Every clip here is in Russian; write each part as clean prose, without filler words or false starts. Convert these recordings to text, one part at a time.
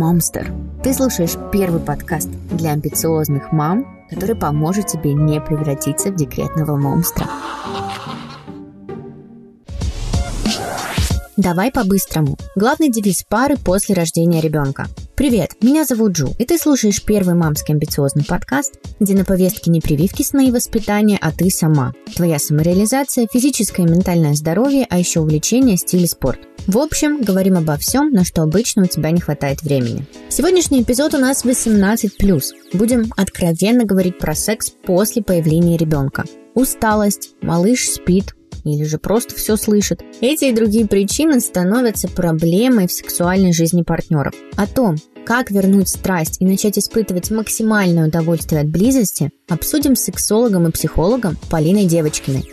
MOMSTER. Ты слушаешь первый подкаст для амбициозных мам, который поможет тебе не превратиться в декретного монстра. Давай по-быстрому. Главный девиз пары после рождения ребенка. Привет, меня зовут Джу, и ты слушаешь первый мамский амбициозный подкаст, где на повестке не прививки, сны и воспитания, а ты сама. Твоя самореализация, физическое и ментальное здоровье, а еще увлечение, стиль и спорт. В общем, говорим обо всем, на что обычно у тебя не хватает времени. Сегодняшний эпизод у нас 18+. Будем откровенно говорить про секс после появления ребенка. Усталость, малыш спит, или же просто все слышит. Эти и другие причины становятся проблемой в сексуальной жизни партнеров. О том, как вернуть страсть и начать испытывать максимальное удовольствие от близости, обсудим с сексологом и психологом Полиной Девочкиной.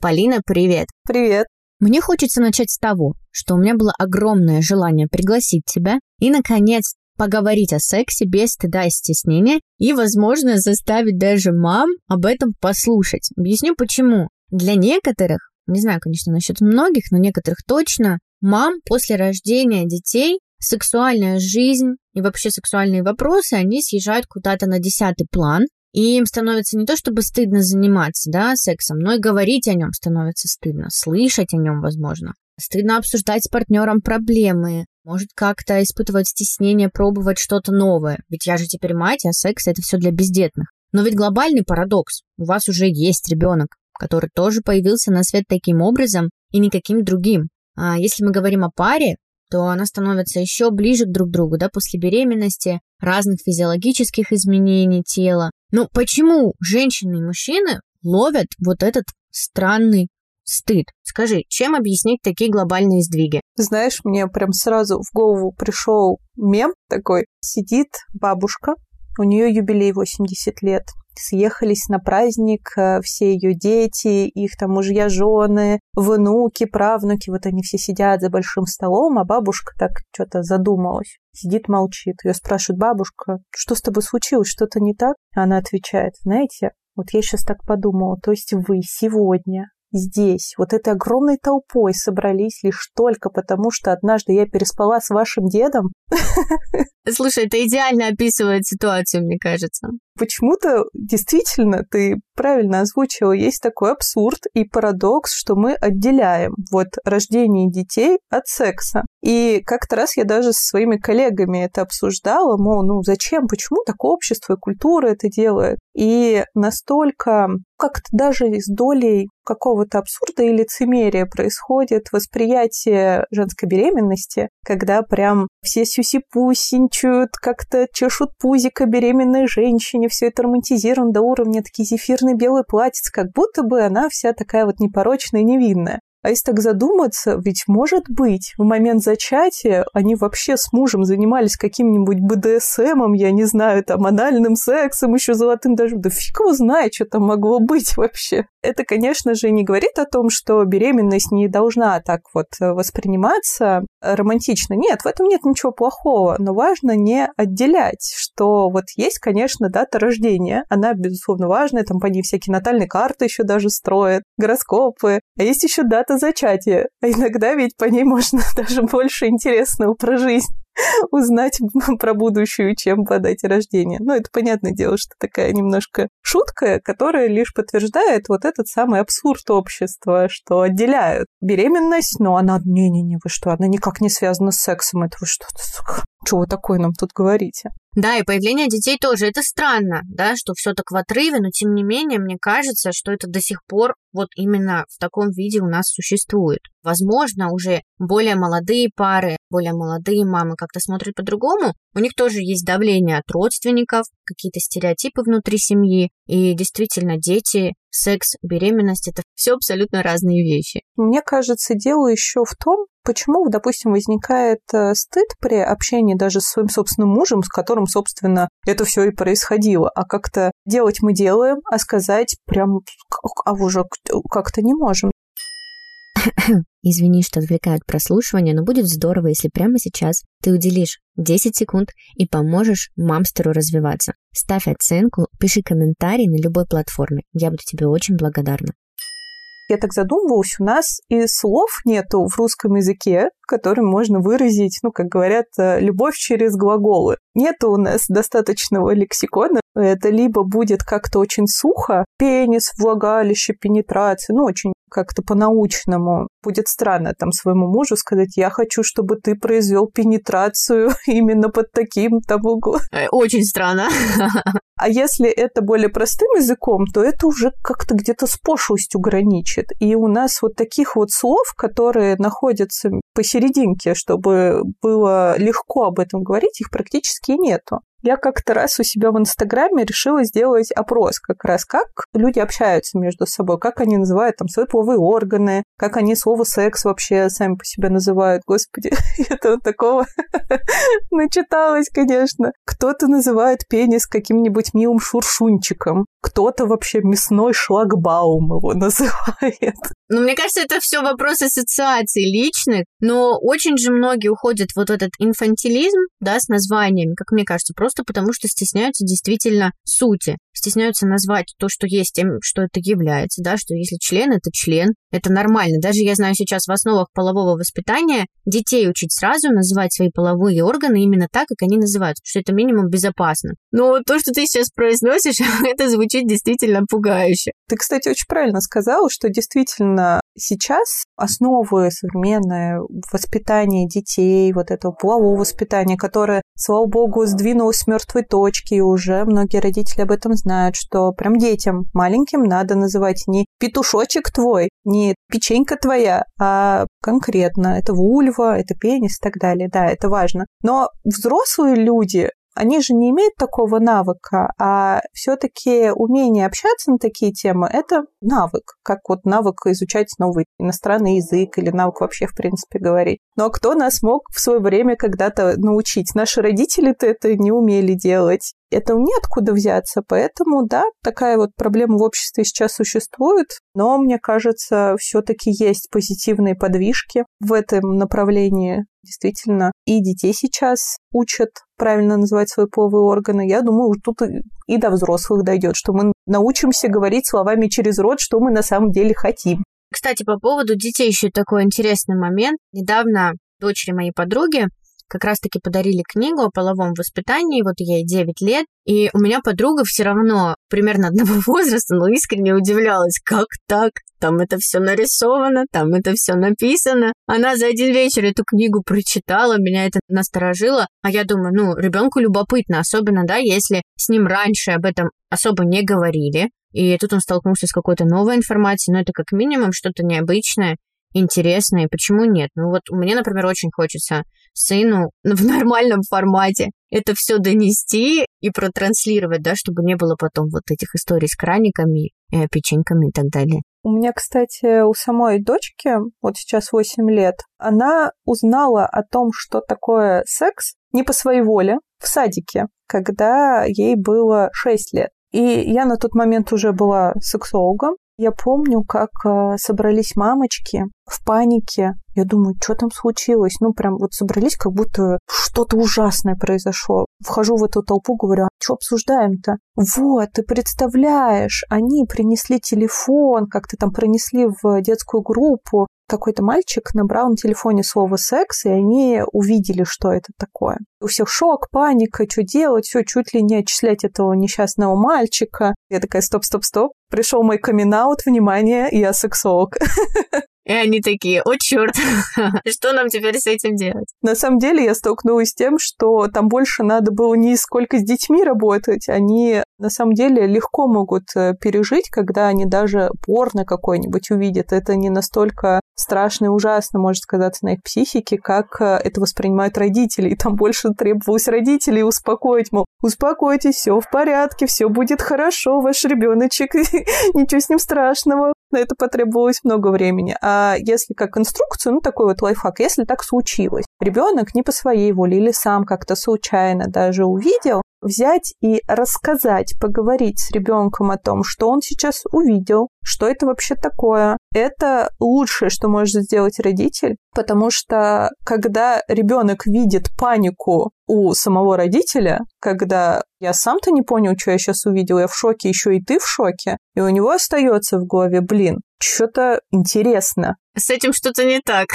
Полина, привет! Привет! Мне хочется начать с того, что у меня было огромное желание пригласить тебя и, наконец, поговорить о сексе без стыда и стеснения и, возможно, заставить даже мам об этом послушать. Объясню, почему. Для некоторых, не знаю, конечно, насчет многих, но некоторых точно, мам после рождения детей, сексуальная жизнь и вообще сексуальные вопросы, они съезжают куда-то на 10-й план, и им становится не то чтобы стыдно заниматься, да, сексом, но и говорить о нем становится стыдно, слышать о нем, возможно. Стыдно обсуждать с партнером проблемы, может как-то испытывать стеснение, пробовать что-то новое. Ведь я же теперь мать, а секс – это все для бездетных. Но ведь глобальный парадокс. У вас уже есть ребенок, который тоже появился на свет таким образом и никаким другим. А если мы говорим о паре, то она становится еще ближе друг к другу, да, после беременности, разных физиологических изменений тела. Ну, почему женщины и мужчины ловят вот этот странный стыд? Скажи, чем объяснить такие глобальные сдвиги? Знаешь, мне прям сразу в голову пришел мем такой. Сидит бабушка, у нее юбилей 80 лет. Съехались на праздник все ее дети, их там мужья, жены, внуки, правнуки. Вот они все сидят за большим столом, а бабушка так что-то задумалась. Сидит, молчит. Ее спрашивает бабушка, что с тобой случилось, что-то не так? Она отвечает, знаете, вот я сейчас так подумала, то есть вы сегодня... здесь, вот этой огромной толпой собрались лишь только потому, что однажды я переспала с вашим дедом. Слушай, это идеально описывает ситуацию, мне кажется. Почему-то, действительно, ты правильно озвучила, есть такой абсурд и парадокс, что мы отделяем вот рождение детей от секса. И как-то раз я даже со своими коллегами это обсуждала, мол, ну зачем, почему так общество и культура это делает? И настолько как-то даже с долей какого-то абсурда и лицемерия происходит восприятие женской беременности, когда прям все сюси-пусенчают, как-то чешут пузико беременной женщине, все это романтизировано до уровня такие зефирный белый платьиц, как будто бы она вся такая вот непорочная и невинная. А если так задуматься, ведь, может быть, в момент зачатия они вообще с мужем занимались каким-нибудь БДСМом, я не знаю, там, анальным сексом, еще золотым даже. Да фиг его знает, что там могло быть вообще. Это, конечно же, не говорит о том, что беременность не должна так вот восприниматься романтично. Нет, в этом нет ничего плохого, но важно не отделять, что вот есть, конечно, дата рождения. Она, безусловно, важная, там по ней всякие натальные карты еще даже строят, гороскопы. А есть еще дата зачатия. А иногда ведь по ней можно даже больше интересного про жизнь узнать про будущую, чем по дате рождения. Ну, это понятное дело, что такая немножко шутка, которая лишь подтверждает вот этот самый абсурд общества, что отделяют беременность, но она... Не-не-не, вы что, она никак не связана с сексом. Это вы что-то, сука, чего вы такое нам тут говорите? Да, и появление детей тоже. Это странно, да, что все так в отрыве, но тем не менее, мне кажется, что это до сих пор вот именно в таком виде у нас существует. Возможно, уже более молодые пары, более молодые мамы как-то смотрят по-другому. У них тоже есть давление от родственников, какие-то стереотипы внутри семьи. И действительно, дети, секс, беременность – это все абсолютно разные вещи. Мне кажется, дело еще в том, почему, допустим, возникает стыд при общении даже с своим собственным мужем, с которым, собственно, это все и происходило. А как-то делать мы делаем, а сказать прям, а уже как-то не можем. Извини, что отвлекают прослушивание, но будет здорово, если прямо сейчас ты уделишь 10 секунд и поможешь мамстеру развиваться. Ставь оценку, пиши комментарий на любой платформе. Я буду тебе очень благодарна. Я так задумывалась, у нас и слов нету в русском языке, которым можно выразить, ну, как говорят, любовь через глаголы. Нету у нас достаточного лексикона. Это либо будет как-то очень сухо, пенис, влагалище, пенетрация, ну, очень как-то по-научному. Будет странно там своему мужу сказать, я хочу, чтобы ты произвел пенетрацию именно под таким там углом. Очень странно. А если это более простым языком, то это уже как-то где-то с пошлостью граничит. И у нас вот таких вот слов, которые находятся посерединке, чтобы было легко об этом говорить, их практически нету. Я как-то раз у себя в Инстаграме решила сделать опрос как раз, как люди общаются между собой, как они называют там свои половые органы, как они слово «секс» вообще сами по себе называют. Господи, это вот такого начиталось, конечно. Кто-то называет пенис каким-нибудь милым шуршунчиком, кто-то вообще мясной шлагбаум его называет. Ну, мне кажется, это все вопрос ассоциаций личных, но очень же многие уходят вот в этот инфантилизм, да, с названиями, как мне кажется, просто потому что стесняются действительно сути, стесняются назвать то, что есть, тем, что это является, да, что если член, это член, это нормально. Даже я знаю сейчас в основах полового воспитания детей учить сразу называть свои половые органы именно так, как они называются, что это минимум безопасно. Но то, что ты сейчас произносишь, это звучит действительно пугающе. Ты, кстати, очень правильно сказала, что действительно сейчас основы современное воспитания детей, вот этого полового воспитания, которое, слава богу, сдвинулось с мертвой точки, и уже многие родители об этом знают, что прям детям маленьким надо называть не петушочек твой, не печенька твоя, а конкретно это вульва, это пенис и так далее. Да, это важно. Но взрослые люди, они же не имеют такого навыка, а все-таки умение общаться на такие темы – это навык, как вот навык изучать новый иностранный язык или навык вообще, в принципе, говорить. Но кто нас мог в свое время когда-то научить? Наши родители-то это не умели делать. Это неоткуда взяться, поэтому, да, такая вот проблема в обществе сейчас существует, но, мне кажется, все-таки есть позитивные подвижки в этом направлении. Действительно, и детей сейчас учат правильно называть свои половые органы. Я думаю, тут и до взрослых дойдет, что мы научимся говорить словами через рот, что мы на самом деле хотим. Кстати, по поводу детей еще такой интересный момент. Недавно дочери моей подруги как раз-таки подарили книгу о половом воспитании, вот ей 9 лет, и у меня подруга все равно примерно одного возраста, но искренне удивлялась, как так? Там это все нарисовано, там это все написано. Она за один вечер эту книгу прочитала, меня это насторожило, а я думаю, ну, ребенку любопытно, особенно, да, если с ним раньше об этом особо не говорили, и тут он столкнулся с какой-то новой информацией, но это как минимум что-то необычное, интересно, и почему нет? Ну вот мне, например, очень хочется сыну в нормальном формате это все донести и протранслировать, да, чтобы не было потом вот этих историй с краниками, печеньками и так далее. У меня, кстати, у самой дочки, вот сейчас 8 лет, она узнала о том, что такое секс не по своей воле в садике, когда ей было 6 лет. И я на тот момент уже была сексологом. Я помню, как собрались мамочки в панике. Я думаю, что там случилось? Ну, прям вот собрались, как будто что-то ужасное произошло. Вхожу в эту толпу, говорю, а что обсуждаем-то? Вот, ты представляешь, они принесли телефон, как-то там пронесли в детскую группу. Какой-то мальчик набрал на телефоне слово «секс», и они увидели, что это такое. У всех шок, паника, что делать, все, чуть ли не отчислять этого несчастного мальчика. Я такая, стоп. Пришел мой камин-аут, внимание, я сексолог. И они такие, о, черт, что нам теперь с этим делать? На самом деле я столкнулась с тем, что там больше надо было не сколько с детьми работать, они на самом деле легко могут пережить, когда они даже порно какое-нибудь увидят. Это не настолько страшно и ужасно, может сказаться, на их психике, как это воспринимают родители. И там больше требовалось родителей успокоить, мол, успокойтесь, все в порядке, все будет хорошо, ваш ребеночек, ничего с ним страшного. На это потребовалось много времени. А если как инструкцию, ну такой вот лайфхак, если так случилось, ребенок не по своей воле или сам как-то случайно даже увидел, взять и рассказать, поговорить с ребенком о том, что он сейчас увидел, что это вообще такое. Это лучшее, что может сделать родитель, потому что когда ребенок видит панику у самого родителя, когда я сам-то не понял, что я сейчас увидел, я в шоке, еще и ты в шоке, и у него остается в голове, блин, что-то интересно. С этим что-то не так.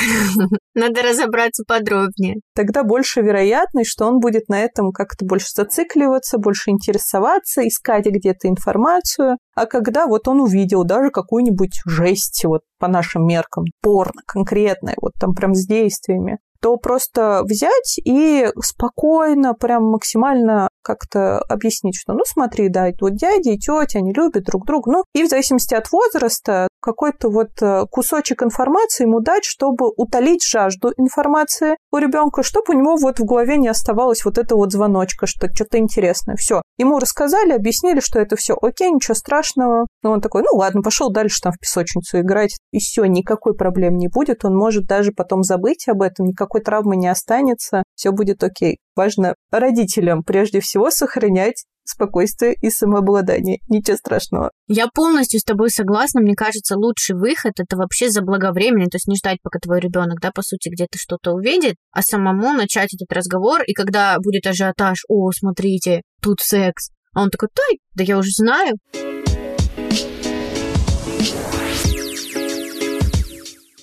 Надо разобраться подробнее. Тогда больше вероятность, что он будет на этом как-то больше зацикливаться, больше интересоваться, искать где-то информацию. А когда вот он увидел даже какую-нибудь жесть, вот по нашим меркам, порно конкретное, вот там прям с действиями, то просто взять и спокойно, прям максимально как-то объяснить, что, ну, смотри, да, и тут дядя и тетя, они любят друг друга. Ну, и в зависимости от возраста какой-то вот кусочек информации ему дать, чтобы утолить жажду информации у ребенка, чтобы у него вот в голове не оставалось вот этого вот звоночка, что что-то интересное. Все. Ему рассказали, объяснили, что это все окей, ничего страшного. Но он такой, ну, ладно, пошел дальше там в песочницу играть. И все, никакой проблем не будет. Он может даже потом забыть об этом, никакой травмы не останется. Все будет окей. Важно родителям прежде всего сохранять спокойствие и самообладание. Ничего страшного. Я полностью с тобой согласна. Мне кажется, лучший выход — это вообще заблаговременно, то есть не ждать, пока твой ребенок, да, по сути, где-то что-то увидит, а самому начать этот разговор. И когда будет ажиотаж, о, смотрите, тут секс, а он такой, да я уже знаю.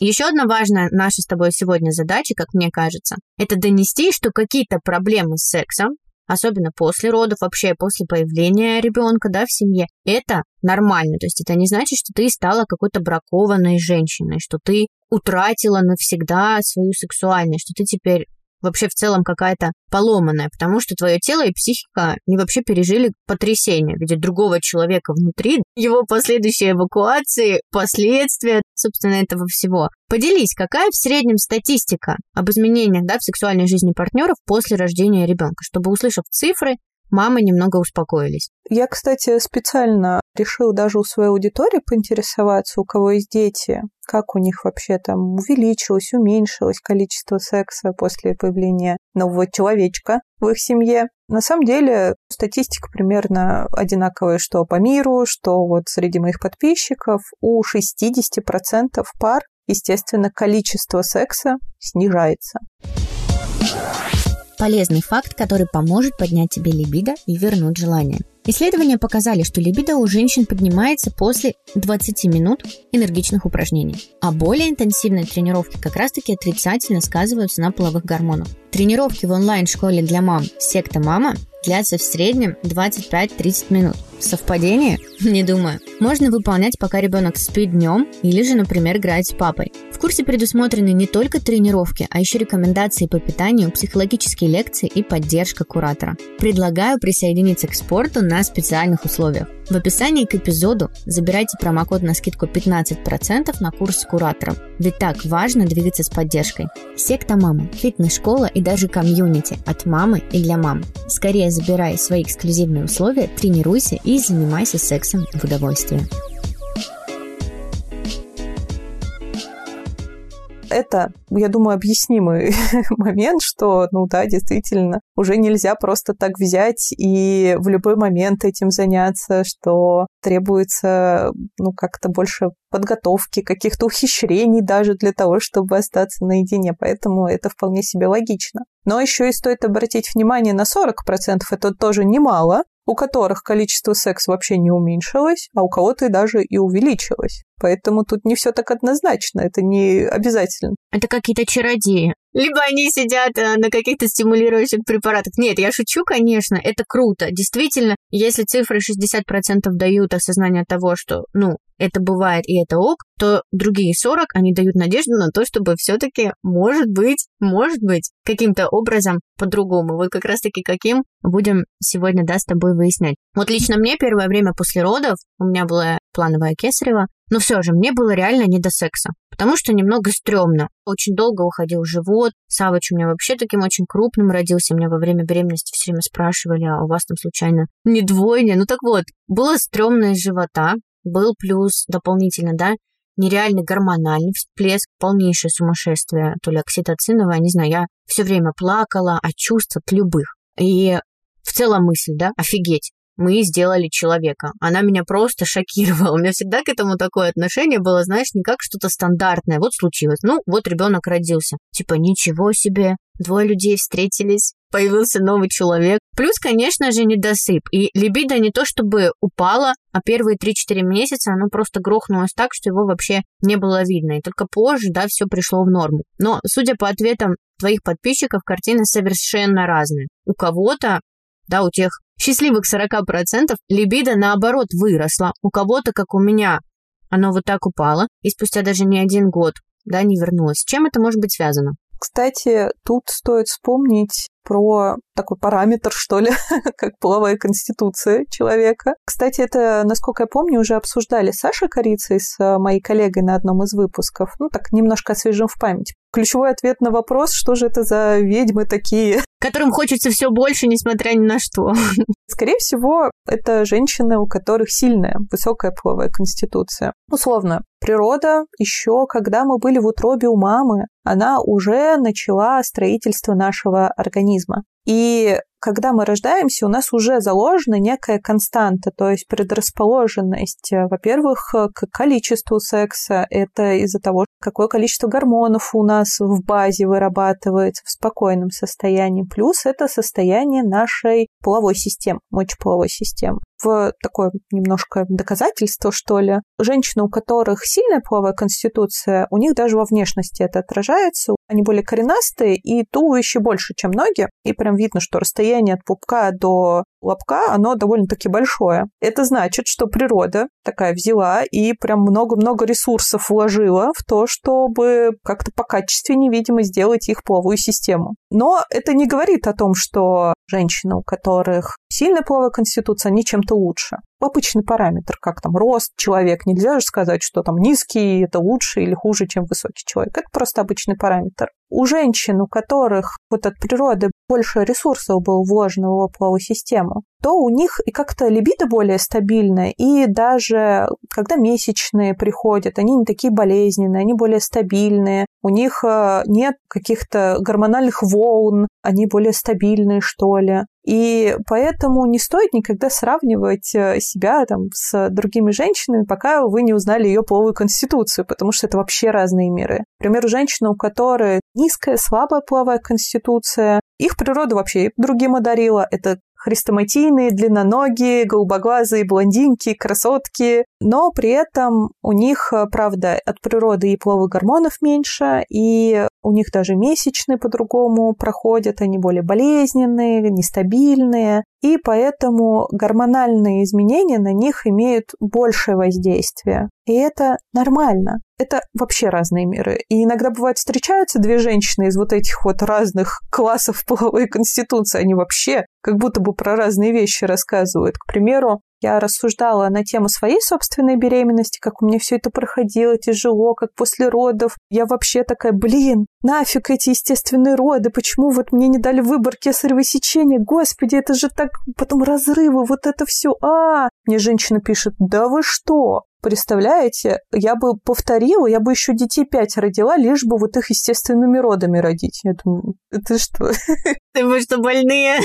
Еще одна важная наша с тобой сегодня задача, как мне кажется, это донести, что какие-то проблемы с сексом, особенно после родов, вообще после появления ребенка, да, в семье, это нормально. То есть это не значит, что ты стала какой-то бракованной женщиной, что ты утратила навсегда свою сексуальность, что ты теперь вообще в целом какая-то поломанная, потому что твое тело и психика не вообще пережили потрясение в виде другого человека внутри, его последующей эвакуации, последствия, собственно, этого всего. Поделись, какая в среднем статистика об изменениях, да, в сексуальной жизни партнеров после рождения ребенка, чтобы, услышав цифры, мамы немного успокоились. Я, кстати, специально решила даже у своей аудитории поинтересоваться, у кого есть дети, как у них вообще там увеличилось, уменьшилось количество секса после появления нового человечка в их семье. На самом деле статистика примерно одинаковая, что по миру, что вот среди моих подписчиков. У 60% пар, естественно, количество секса снижается. Полезный факт, который поможет поднять тебе либидо и вернуть желание. Исследования показали, что либидо у женщин поднимается после 20 минут энергичных упражнений, а более интенсивные тренировки как раз-таки отрицательно сказываются на половых гормонах. Тренировки в онлайн-школе для мам «SektaMama» длятся в среднем 25-30 минут. Совпадение? Не думаю. Можно выполнять, пока ребенок спит днем или же, например, играет с папой. В курсе предусмотрены не только тренировки, а еще рекомендации по питанию, психологические лекции и поддержка куратора. Предлагаю присоединиться к спорту на специальных условиях. В описании к эпизоду забирайте промокод на скидку 15% на курс с куратором. Ведь так важно двигаться с поддержкой. SektaMama, фитнес-школа и даже комьюнити от мамы и для мам. Скорее забирай свои эксклюзивные условия, тренируйся и занимайся сексом в удовольствии. Это, я думаю, объяснимый момент, что, ну да, действительно, уже нельзя просто так взять и в любой момент этим заняться, что требуется, ну, как-то больше подготовки, каких-то ухищрений даже для того, чтобы остаться наедине. Поэтому это вполне себе логично. Но еще и стоит обратить внимание на 40%, это тоже немало, у которых количество секса вообще не уменьшилось, а у кого-то даже и увеличилось. Поэтому тут не все так однозначно, это не обязательно. Это какие-то чародеи. Либо они сидят на каких-то стимулирующих препаратах. Нет, я шучу, конечно, это круто. Действительно, если цифры 60% дают осознание того, что, ну, это бывает и это ок, то другие 40, они дают надежду на то, чтобы все-таки, может быть, каким-то образом по-другому. Вот как раз-таки каким будем сегодня, да, с тобой выяснять. Вот лично мне первое время после родов, у меня была плановая кесарева, но все же мне было реально не до секса, потому что немного стрёмно. Очень долго уходил живот. Савыч у меня вообще таким очень крупным родился. Меня во время беременности все время спрашивали, а у вас там случайно не двойня? Ну так вот, было стрёмно из живота. Был плюс дополнительно, да, нереальный гормональный всплеск, полнейшее сумасшествие, то ли окситоциновое, не знаю, я все время плакала от чувств от любых. И в целом мысль, да, офигеть, мы сделали человека. Она меня просто шокировала. У меня всегда к этому такое отношение было, знаешь, не как что-то стандартное. Вот случилось, ну, вот ребенок родился. Типа, ничего себе, двое людей встретились, появился новый человек. Плюс, конечно же, недосып. И либидо не то чтобы упало, а первые 3-4 месяца оно просто грохнулось так, что его вообще не было видно. И только позже, да, все пришло в норму. Но, судя по ответам твоих подписчиков, картины совершенно разные. У кого-то, да, у тех счастливых 40% либидо, наоборот, выросло. У кого-то, как у меня, оно вот так упало, и спустя даже не один год, да, не вернулось. Чем это может быть связано? Кстати, тут стоит вспомнить про такой параметр, что ли, как половая конституция человека. Кстати, это, насколько я помню, уже обсуждали с Сашей Корицей, с моей коллегой на одном из выпусков. Ну, так немножко освежим в память. Ключевой ответ на вопрос, что же это за ведьмы такие. Которым хочется все больше, несмотря ни на что. Скорее всего, это женщины, у которых сильная, высокая половая конституция. Условно, природа еще, когда мы были в утробе у мамы, она уже начала строительство нашего организма. И когда мы рождаемся, у нас уже заложена некая константа, то есть предрасположенность, во-первых, к количеству секса. Это из-за того, какое количество гормонов у нас в базе вырабатывается в спокойном состоянии. Плюс это состояние нашей половой системы, мочеполовой системы. В такое немножко доказательство, что ли. Женщины, у которых сильная половая конституция, у них даже во внешности это отражается. Они более коренастые и туловище больше, чем ноги. И прям видно, что расстояние от пупка до лобка, оно довольно-таки большое. Это значит, что природа такая взяла и прям много-много ресурсов вложила в то, чтобы как-то покачественнее, видимо, сделать их половую систему. Но это не говорит о том, что женщины, у которых сильная половая конституция, они чем-то лучше. Обычный параметр, как там рост человек, нельзя же сказать, что там низкий, это лучше или хуже, чем высокий человек. Это просто обычный параметр. У женщин, у которых вот от природы больше ресурсов было вложено в его половую систему, то у них и как-то либидо более стабильное, и даже когда месячные приходят, они не такие болезненные, они более стабильные, у них нет каких-то гормональных волн, они более стабильные, что ли. И поэтому не стоит никогда сравнивать себя там с другими женщинами, пока вы не узнали ее половую конституцию, потому что это вообще разные миры. Например, женщина, у которой низкая, слабая половая конституция, их природа вообще другим одарила. Это хрестоматийные, длинноногие, голубоглазые, блондинки, красотки. Но при этом у них, правда, от природы и половых гормонов меньше, и у них даже месячные по-другому проходят, они более болезненные, нестабильные. И поэтому гормональные изменения на них имеют большее воздействие. И это нормально. Это вообще разные миры. И иногда, бывает, встречаются две женщины из вот этих вот разных классов половой конституции. Они вообще как будто бы про разные вещи рассказывают. К примеру, я рассуждала на тему своей собственной беременности, как у меня все это проходило тяжело, как после родов. Я вообще такая, нафиг эти естественные роды, почему вот мне не дали выбор кесарево сечение, господи, это же так, потом разрывы, вот это все. Мне женщина пишет, да вы что? Представляете, я бы повторила, я бы еще детей 5 родила, лишь бы вот их естественными родами родить. Я думаю, это что? Вы что, больные?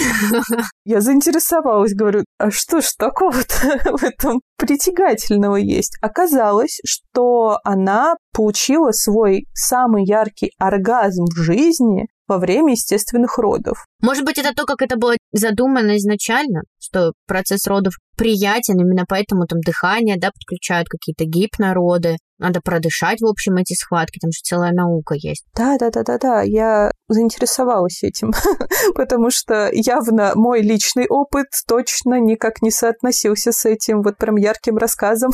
Я заинтересовалась, говорю, а что ж такого-то в этом притягательного есть? Оказалось, что она получила свой самый яркий оргазм в жизни во время естественных родов. Может быть, это то, как это было задумано изначально, что процесс родов приятен, именно поэтому там дыхание, да, подключают какие-то гипнороды, надо продышать, в общем, эти схватки, там же целая наука есть. Да, я заинтересовалась этим, потому что явно мой личный опыт точно никак не соотносился с этим вот прям ярким рассказом,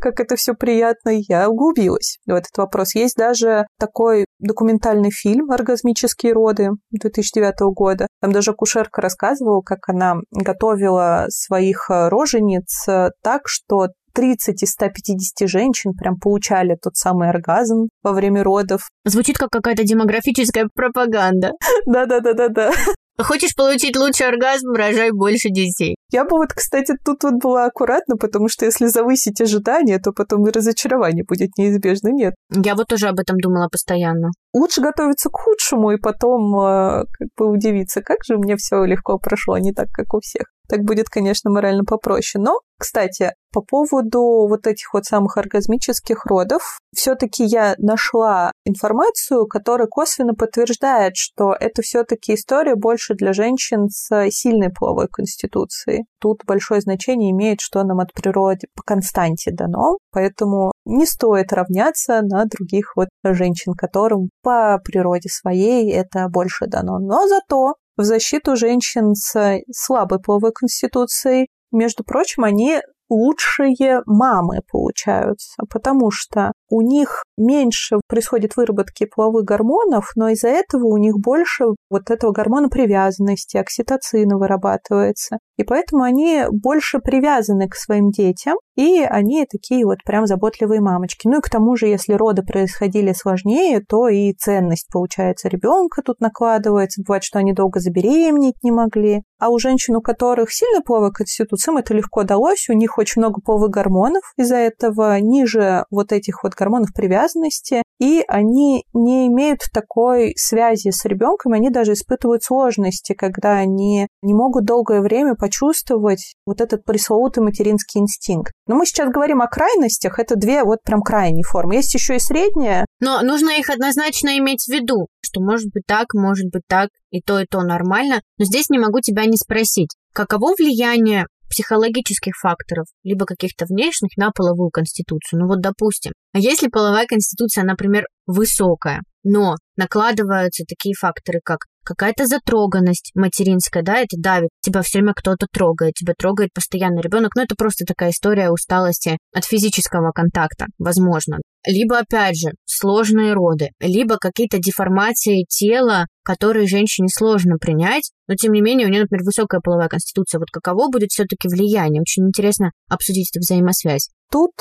как это все приятно. Я углубилась в этот вопрос. Есть даже такой документальный фильм «Оргазмические роды» 2009 года. Там даже акушерка рассказывала, как она готовила своих рожениц так, что 30 из 150 женщин прям получали тот самый оргазм во время родов. Звучит как какая-то демографическая пропаганда. Да. Хочешь получить лучший оргазм, рожай больше детей. Я бы вот, кстати, тут вот была аккуратна, потому что если завысить ожидания, то потом и разочарование будет неизбежно, нет. Я вот тоже об этом думала постоянно. Лучше готовиться к худшему и потом как бы удивиться, как же мне все легко прошло, не так, как у всех. так будет, конечно, морально попроще. Но, кстати, по поводу вот этих вот самых оргазмических родов, все-таки я нашла информацию, которая косвенно подтверждает, что это все-таки история больше для женщин с сильной половой конституцией. Тут большое значение имеет, что нам от природы по константе дано, поэтому не стоит равняться на других вот женщин, которым по природе своей это больше дано. Но зато в защиту женщин с слабой половой конституцией, между прочим, они лучшие мамы получаются, потому что у них меньше происходит выработки половых гормонов, но из-за этого у них больше вот этого гормона привязанности, окситоцина вырабатывается. И поэтому они больше привязаны к своим детям, и они такие вот прям заботливые мамочки. Ну и к тому же, если роды происходили сложнее, то и ценность, получается, ребенка тут накладывается. Бывает, что они долго забеременеть не могли. А у женщин, у которых сильная половая конституция, им это легко далось, у них очень много половых гормонов, из-за этого ниже вот этих вот гормонов привязанности, и они не имеют такой связи с ребенком, они даже испытывают сложности, когда они не могут долгое время почувствовать вот этот пресловутый материнский инстинкт. Но мы сейчас говорим о крайностях, это две вот прям крайние формы. Есть еще и средняя. Но нужно их однозначно иметь в виду, что может быть так, и то нормально. Но здесь не могу тебя не спросить, каково влияние психологических факторов, либо каких-то внешних на половую конституцию. Ну вот, допустим, а если половая конституция, например, высокая, но накладываются такие факторы, как какая-то затроганность материнская, да, это давит, тебя все время кто-то трогает, тебя трогает постоянно ребенок, но это просто такая история усталости от физического контакта, возможно. Либо, опять же, сложные роды, либо какие-то деформации тела, которые женщине сложно принять, но, тем не менее, у нее, например, высокая половая конституция. Вот каково будет все-таки влияние? Очень интересно обсудить эту взаимосвязь. Тут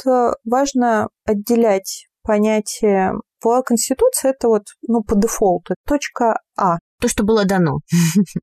важно отделять понятие половая конституция, это вот, ну, по дефолту, точка А. То, что было дано.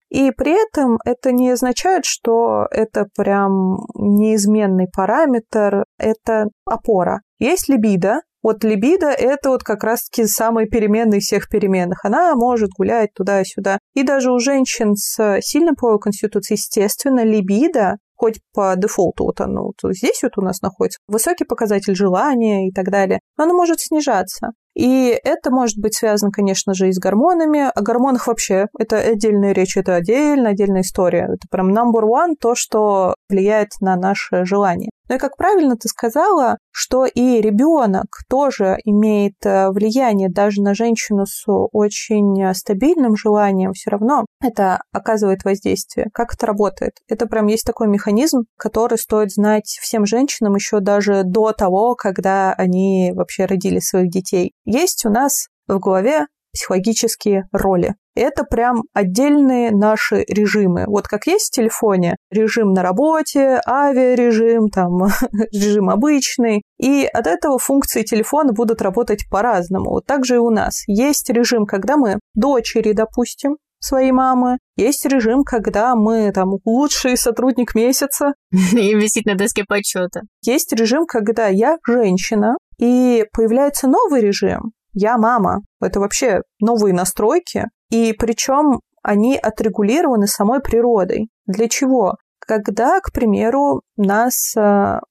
И при этом это не означает, что это прям неизменный параметр, это опора. Есть либидо. Вот либидо – это вот как раз-таки самая переменная из всех переменных. Она может гулять туда-сюда. И даже у женщин с сильной половой конституцией, естественно, либидо, хоть по дефолту вот оно вот здесь вот у нас находится, высокий показатель желания и так далее, но оно может снижаться. И это может быть связано, конечно же, и с гормонами. О гормонах вообще это отдельная речь, это отдельная история. Это прям number one, то, что влияет на наше желание. Ну и как правильно ты сказала, что и ребенок тоже имеет влияние даже на женщину с очень стабильным желанием, все равно это оказывает воздействие. Как это работает? Это прям есть такой механизм, который стоит знать всем женщинам еще даже до того, когда они вообще родили своих детей. Есть у нас в голове психологические роли. Это прям отдельные наши режимы. Вот как есть в телефоне режим на работе, авиарежим, там, режим обычный. И от этого функции телефона будут работать по-разному. Вот так же и у нас. Есть режим, когда мы дочери, допустим, своей мамы. Есть режим, когда мы там лучший сотрудник месяца. И висит на доске почета. Есть режим, когда я женщина, и появляется новый режим. Я мама. Это вообще новые настройки. И причем они отрегулированы самой природой. Для чего? Когда, к примеру, нас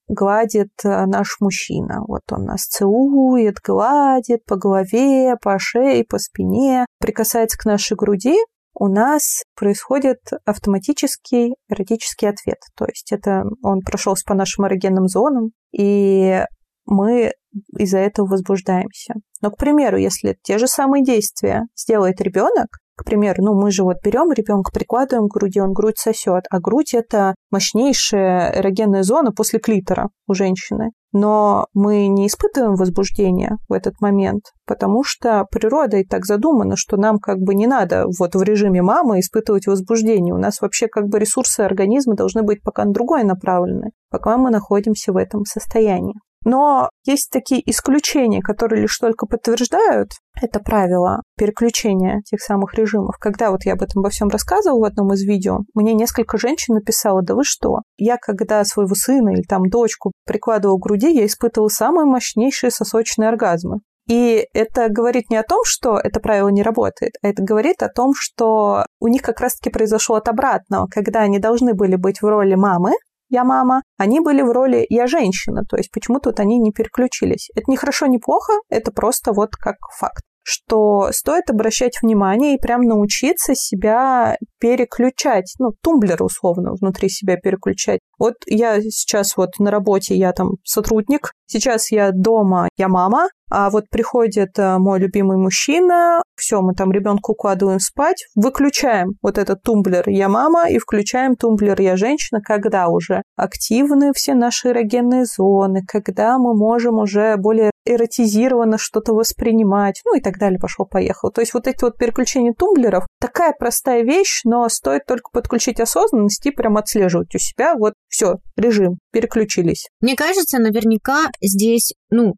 гладит наш мужчина. Вот он нас целует, гладит по голове, по шее, по спине, прикасается к нашей груди, у нас происходит автоматический эротический ответ. То есть это он прошелся по нашим эрогенным зонам, и мы из-за этого возбуждаемся. Но, к примеру, если те же самые действия сделает ребенок, к примеру, ну мы же вот берем ребенка, прикладываем к груди, он грудь сосет, а грудь это мощнейшая эрогенная зона после клитора у женщины. Но мы не испытываем возбуждения в этот момент, потому что природа и так задумана, что нам как бы не надо вот в режиме мамы испытывать возбуждение. У нас вообще как бы ресурсы организма должны быть пока на другое направлены, пока мы находимся в этом состоянии. Но есть такие исключения, которые лишь только подтверждают это правило переключения тех самых режимов. Когда вот я об этом обо всем рассказывала в одном из видео, мне несколько женщин написало: да вы что, я когда своего сына или там дочку прикладывала к груди, я испытывала самые мощнейшие сосочные оргазмы. И это говорит не о том, что это правило не работает, а это говорит о том, что у них как раз-таки произошло от обратного. Когда они должны были быть в роли мамы, я мама, они были в роли я женщина. То есть почему тут они не переключились? Это не хорошо, не плохо, это просто вот как факт, что стоит обращать внимание и прям научиться себя переключать, ну, тумблер условно внутри себя переключать. Вот я сейчас вот на работе, я там сотрудник, сейчас я дома, я мама, а вот приходит мой любимый мужчина, все, мы там ребенка укладываем спать, выключаем вот этот тумблер «Я мама» и включаем тумблер «Я женщина», когда уже активны все наши эрогенные зоны, когда мы можем уже более эротизированно что-то воспринимать, ну и так далее, пошло-поехало. То есть вот эти вот переключения тумблеров, такая простая вещь, но стоит только подключить осознанность и прям отслеживать у себя вот все, режим, переключились. Мне кажется, наверняка здесь,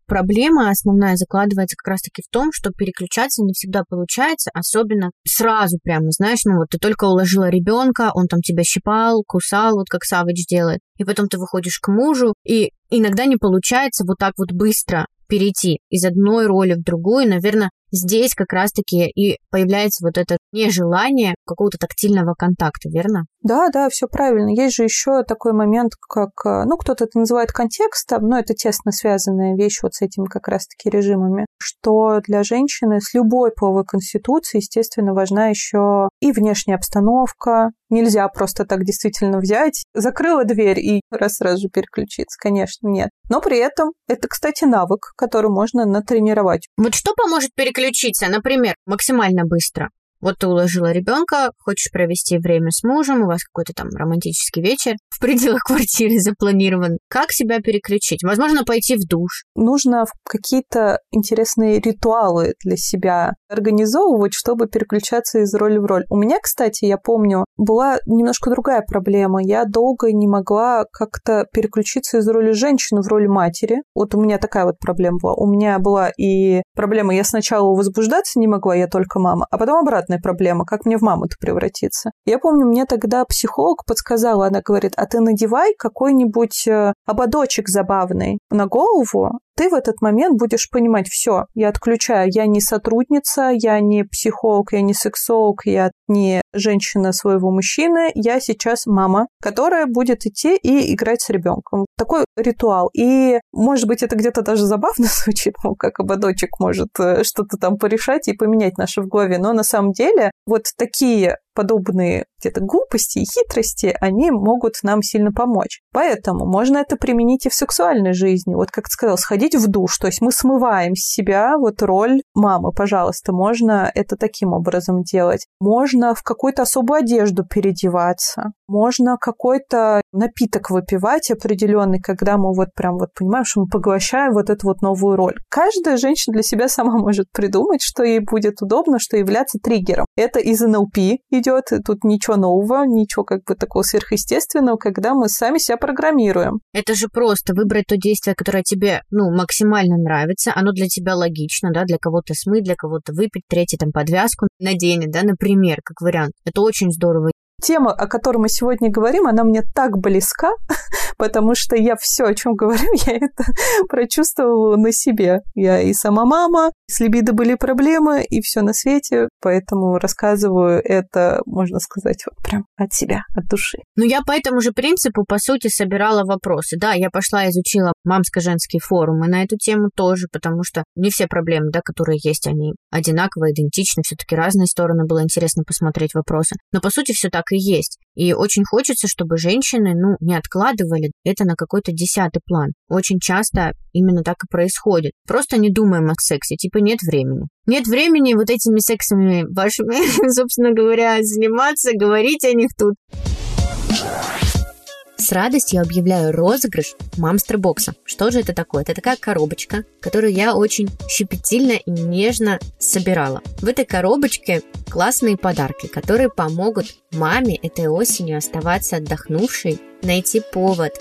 проблема основная закладывается как раз-таки в том, что переключаться не всегда получается, особенно сразу прямо, знаешь, вот ты только уложила ребенка, он там тебя щипал, кусал, вот как Саввич делает, и потом ты выходишь к мужу, и иногда не получается вот так вот быстро перейти из одной роли в другую, наверное, здесь как раз-таки и появляется вот это нежелание какого-то тактильного контакта, верно? Да, все правильно. Есть же еще такой момент, как, кто-то это называет контекстом, но это тесно связанная вещь вот с этими как раз-таки режимами, что для женщины с любой половой конституцией, естественно, важна еще и внешняя обстановка. Нельзя просто так действительно взять, закрыла дверь и сразу же переключиться, конечно, нет. Но при этом это, кстати, навык, который можно натренировать. Вот что поможет переключиться, например, максимально быстро? Вот ты уложила ребенка, хочешь провести время с мужем, у вас какой-то там романтический вечер в пределах квартиры запланирован. Как себя переключить? Возможно, пойти в душ. Нужно какие-то интересные ритуалы для себя организовывать, чтобы переключаться из роли в роль. У меня, кстати, я помню, была немножко другая проблема. Я долго не могла как-то переключиться из роли женщины в роль матери. Вот у меня такая вот проблема была. У меня была и проблема, я сначала возбуждаться не могла, я только мама, а потом обратно. Проблема, как мне в маму-то превратиться. Я помню, мне тогда психолог подсказала, она говорит, а ты надевай какой-нибудь ободочек забавный на голову, ты в этот момент будешь понимать, все, я отключаю, я не сотрудница, я не психолог, я не сексолог, я не женщина своего мужчины, я сейчас мама, которая будет идти и играть с ребенком. Такой ритуал. И, может быть, это где-то даже забавно звучит, как ободочек может что-то там порешать и поменять наши в голове, но на самом деле вот такие подобные где-то глупости и хитрости, они могут нам сильно помочь. Поэтому можно это применить и в сексуальной жизни. Вот, как ты сказал, сходить в душ. То есть мы смываем с себя вот роль мамы, пожалуйста. Можно это таким образом делать. Можно в какую-то особую одежду переодеваться. Можно какой-то напиток выпивать определенный, когда мы вот прям вот понимаем, что мы поглощаем вот эту вот новую роль. Каждая женщина для себя сама может придумать, что ей будет удобно, что являться триггером. Это из НЛП идет, тут ничего нового, ничего такого сверхъестественного, когда мы сами себя программируем. Это же просто выбрать то действие, которое тебе, максимально нравится, оно для тебя логично, да, для кого-то смыть, для кого-то выпить, третий подвязку наденет, да, например, как вариант. Это очень здорово. Тема, о которой мы сегодня говорим, она мне так близка, потому что я все, о чем говорю, я это прочувствовала на себе. Я и сама мама, и с либидо были проблемы, и все на свете, поэтому рассказываю это, можно сказать, вот прям от себя, от души. Я по этому же принципу, по сути, собирала вопросы. Да, я пошла изучила мамско-женские форумы на эту тему тоже, потому что не все проблемы, да, которые есть, они одинаково, идентичны, все-таки разные стороны, было интересно посмотреть вопросы. Но, по сути, все так и есть. И очень хочется, чтобы женщины, не откладывали это на какой-то 10-й план. Очень часто именно так и происходит. Просто не думаем о сексе, нет времени. Нет времени вот этими сексами вашими, собственно говоря, заниматься, говорить о них тут. С радостью я объявляю розыгрыш мамстер-бокса. Что же это такое? Это такая коробочка, которую я очень щепетильно и нежно собирала. В этой коробочке классные подарки, которые помогут маме этой осенью оставаться отдохнувшей, найти повод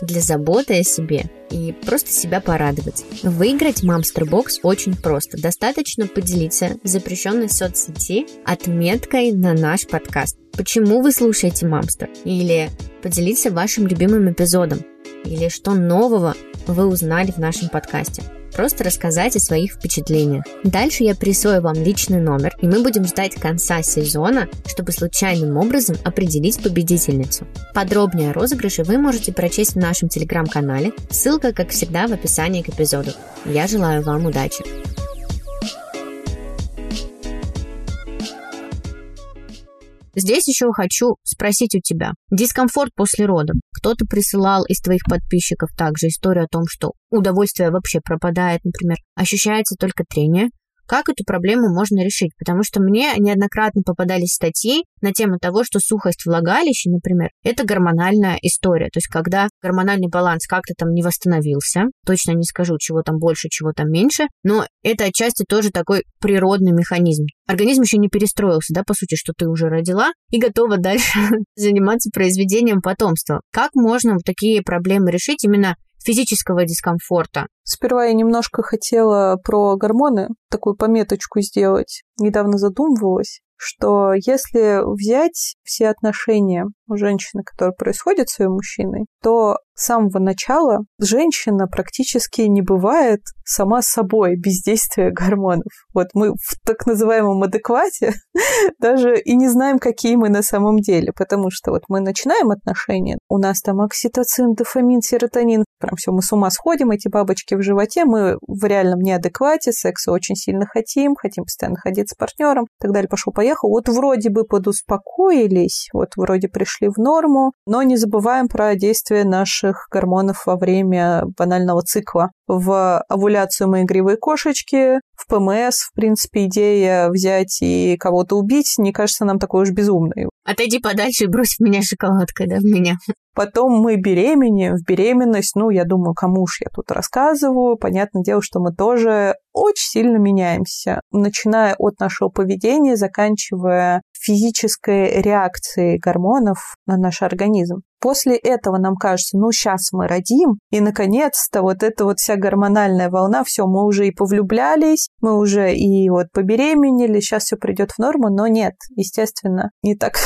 для заботы о себе и просто себя порадовать. Выиграть мамстер-бокс очень просто. Достаточно поделиться в запрещенной соцсети отметкой на наш подкаст. Почему вы слушаете «Мамстер»? Или поделиться вашим любимым эпизодом? Или что нового вы узнали в нашем подкасте? просто рассказать о своих впечатлениях. Дальше я присвою вам личный номер, и мы будем ждать конца сезона, чтобы случайным образом определить победительницу. Подробнее о розыгрыше вы можете прочесть в нашем телеграм-канале, ссылка, как всегда, в описании к эпизоду. Я желаю вам удачи! Здесь еще хочу спросить у тебя. Дискомфорт после родов. Кто-то присылал из твоих подписчиков также историю о том, что удовольствие вообще пропадает, например. Ощущается только трение. Как эту проблему можно решить? Потому что мне неоднократно попадались статьи на тему того, что сухость влагалища, например, это гормональная история. То есть, когда гормональный баланс как-то там не восстановился, точно не скажу, чего там больше, чего там меньше, но это отчасти тоже такой природный механизм. Организм еще не перестроился, да, по сути, что ты уже родила и готова дальше заниматься произведением потомства. Как можно такие проблемы решить именно физического дискомфорта? Сперва я немножко хотела про гормоны такую пометочку сделать. Недавно задумывалась, что если взять все отношения у женщины, которые происходят с ее мужчиной, то с самого начала женщина практически не бывает сама собой без действия гормонов. Вот мы в так называемом адеквате даже и не знаем, какие мы на самом деле, потому что вот мы начинаем отношения, у нас там окситоцин, дофамин, серотонин, прям все, мы с ума сходим, эти бабочки в животе, мы в реальном неадеквате, секса очень сильно хотим, хотим постоянно ходить с партнером, и так далее, пошел-поехал. Вот вроде бы подуспокоились, вот вроде пришли в норму, но не забываем про действие наших гормонов во время банального цикла. В овуляцию мы игривые кошечки, в ПМС, в принципе, идея взять и кого-то убить, не кажется нам такой уж безумной. Отойди подальше и брось в меня шоколадкой, да, в меня. Потом мы беременеем, в беременность, ну, я думаю, кому уж я тут рассказываю, понятное дело, что мы тоже очень сильно меняемся, начиная от нашего поведения, заканчивая физической реакцией гормонов на наш организм. После этого нам кажется, ну, сейчас мы родим, и, наконец-то, вот эта вот вся гормональная волна, все, мы уже и повлюблялись, мы уже и вот побеременели, сейчас все придет в норму, но нет, естественно, не так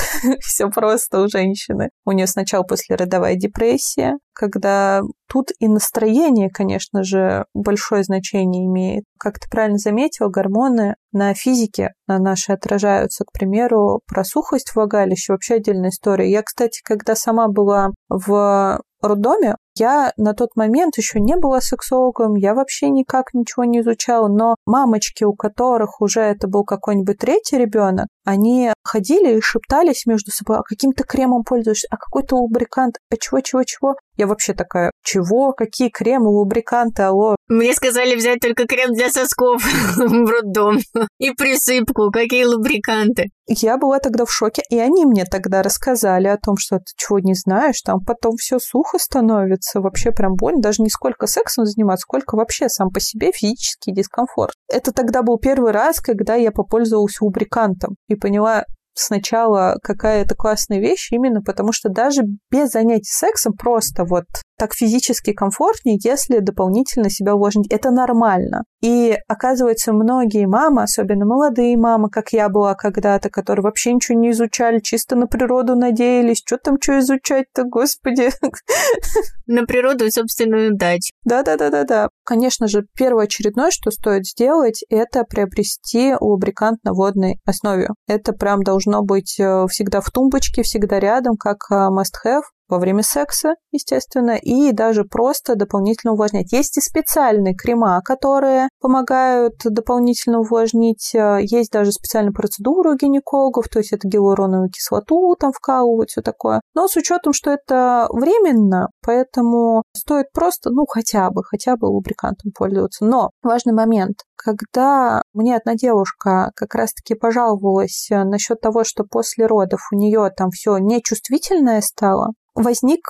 все просто у женщины. У нее сначала послеродовая депрессия, когда тут и настроение, конечно же, большое значение имеет. Как ты правильно заметила, гормоны на физике на нашей отражаются. К примеру, про сухость влагалища вообще отдельная история. Я, кстати, когда сама была в роддоме, я на тот момент еще не была сексологом, я вообще никак ничего не изучала, но мамочки, у которых уже это был какой-нибудь третий ребенок, они ходили и шептались между собой, а каким-то кремом пользуешься, а какой-то лубрикант, а чего-чего-чего. Я вообще такая, чего? Какие кремы, лубриканты, алло? Мне сказали взять только крем для сосков в роддом и присыпку, какие лубриканты. Я была тогда в шоке, и они мне тогда рассказали о том, что ты чего не знаешь, там потом все сухо становится. Вообще прям больно, даже не сколько сексом заниматься, сколько вообще сам по себе физический дискомфорт. Это тогда был первый раз, когда я попользовалась лубрикантом и поняла сначала, какая это классная вещь, именно потому что даже без занятий сексом просто вот так физически комфортнее, если дополнительно себя увлажнить. Это нормально. И оказывается, многие мамы, особенно молодые мамы, как я была когда-то, которые вообще ничего не изучали, чисто на природу надеялись. Что там, что изучать-то, господи? На природу и собственную дачу. Да-да-да-да-да. Конечно же, первоочередное, что стоит сделать, это приобрести лубрикант на водной основе. Это прям должно быть всегда в тумбочке, всегда рядом, как must-have. Во время секса, естественно, и даже просто дополнительно увлажнять. Есть и специальные крема, которые помогают дополнительно увлажнить. Есть даже специальные процедуры у гинекологов, то есть это гиалуроновую кислоту там вкалывать, все такое. Но с учетом, что это временно, поэтому стоит просто, ну, хотя бы лубрикантом пользоваться. Но важный момент. Когда мне одна девушка как раз-таки пожаловалась насчет того, что после родов у нее там все нечувствительное стало, возник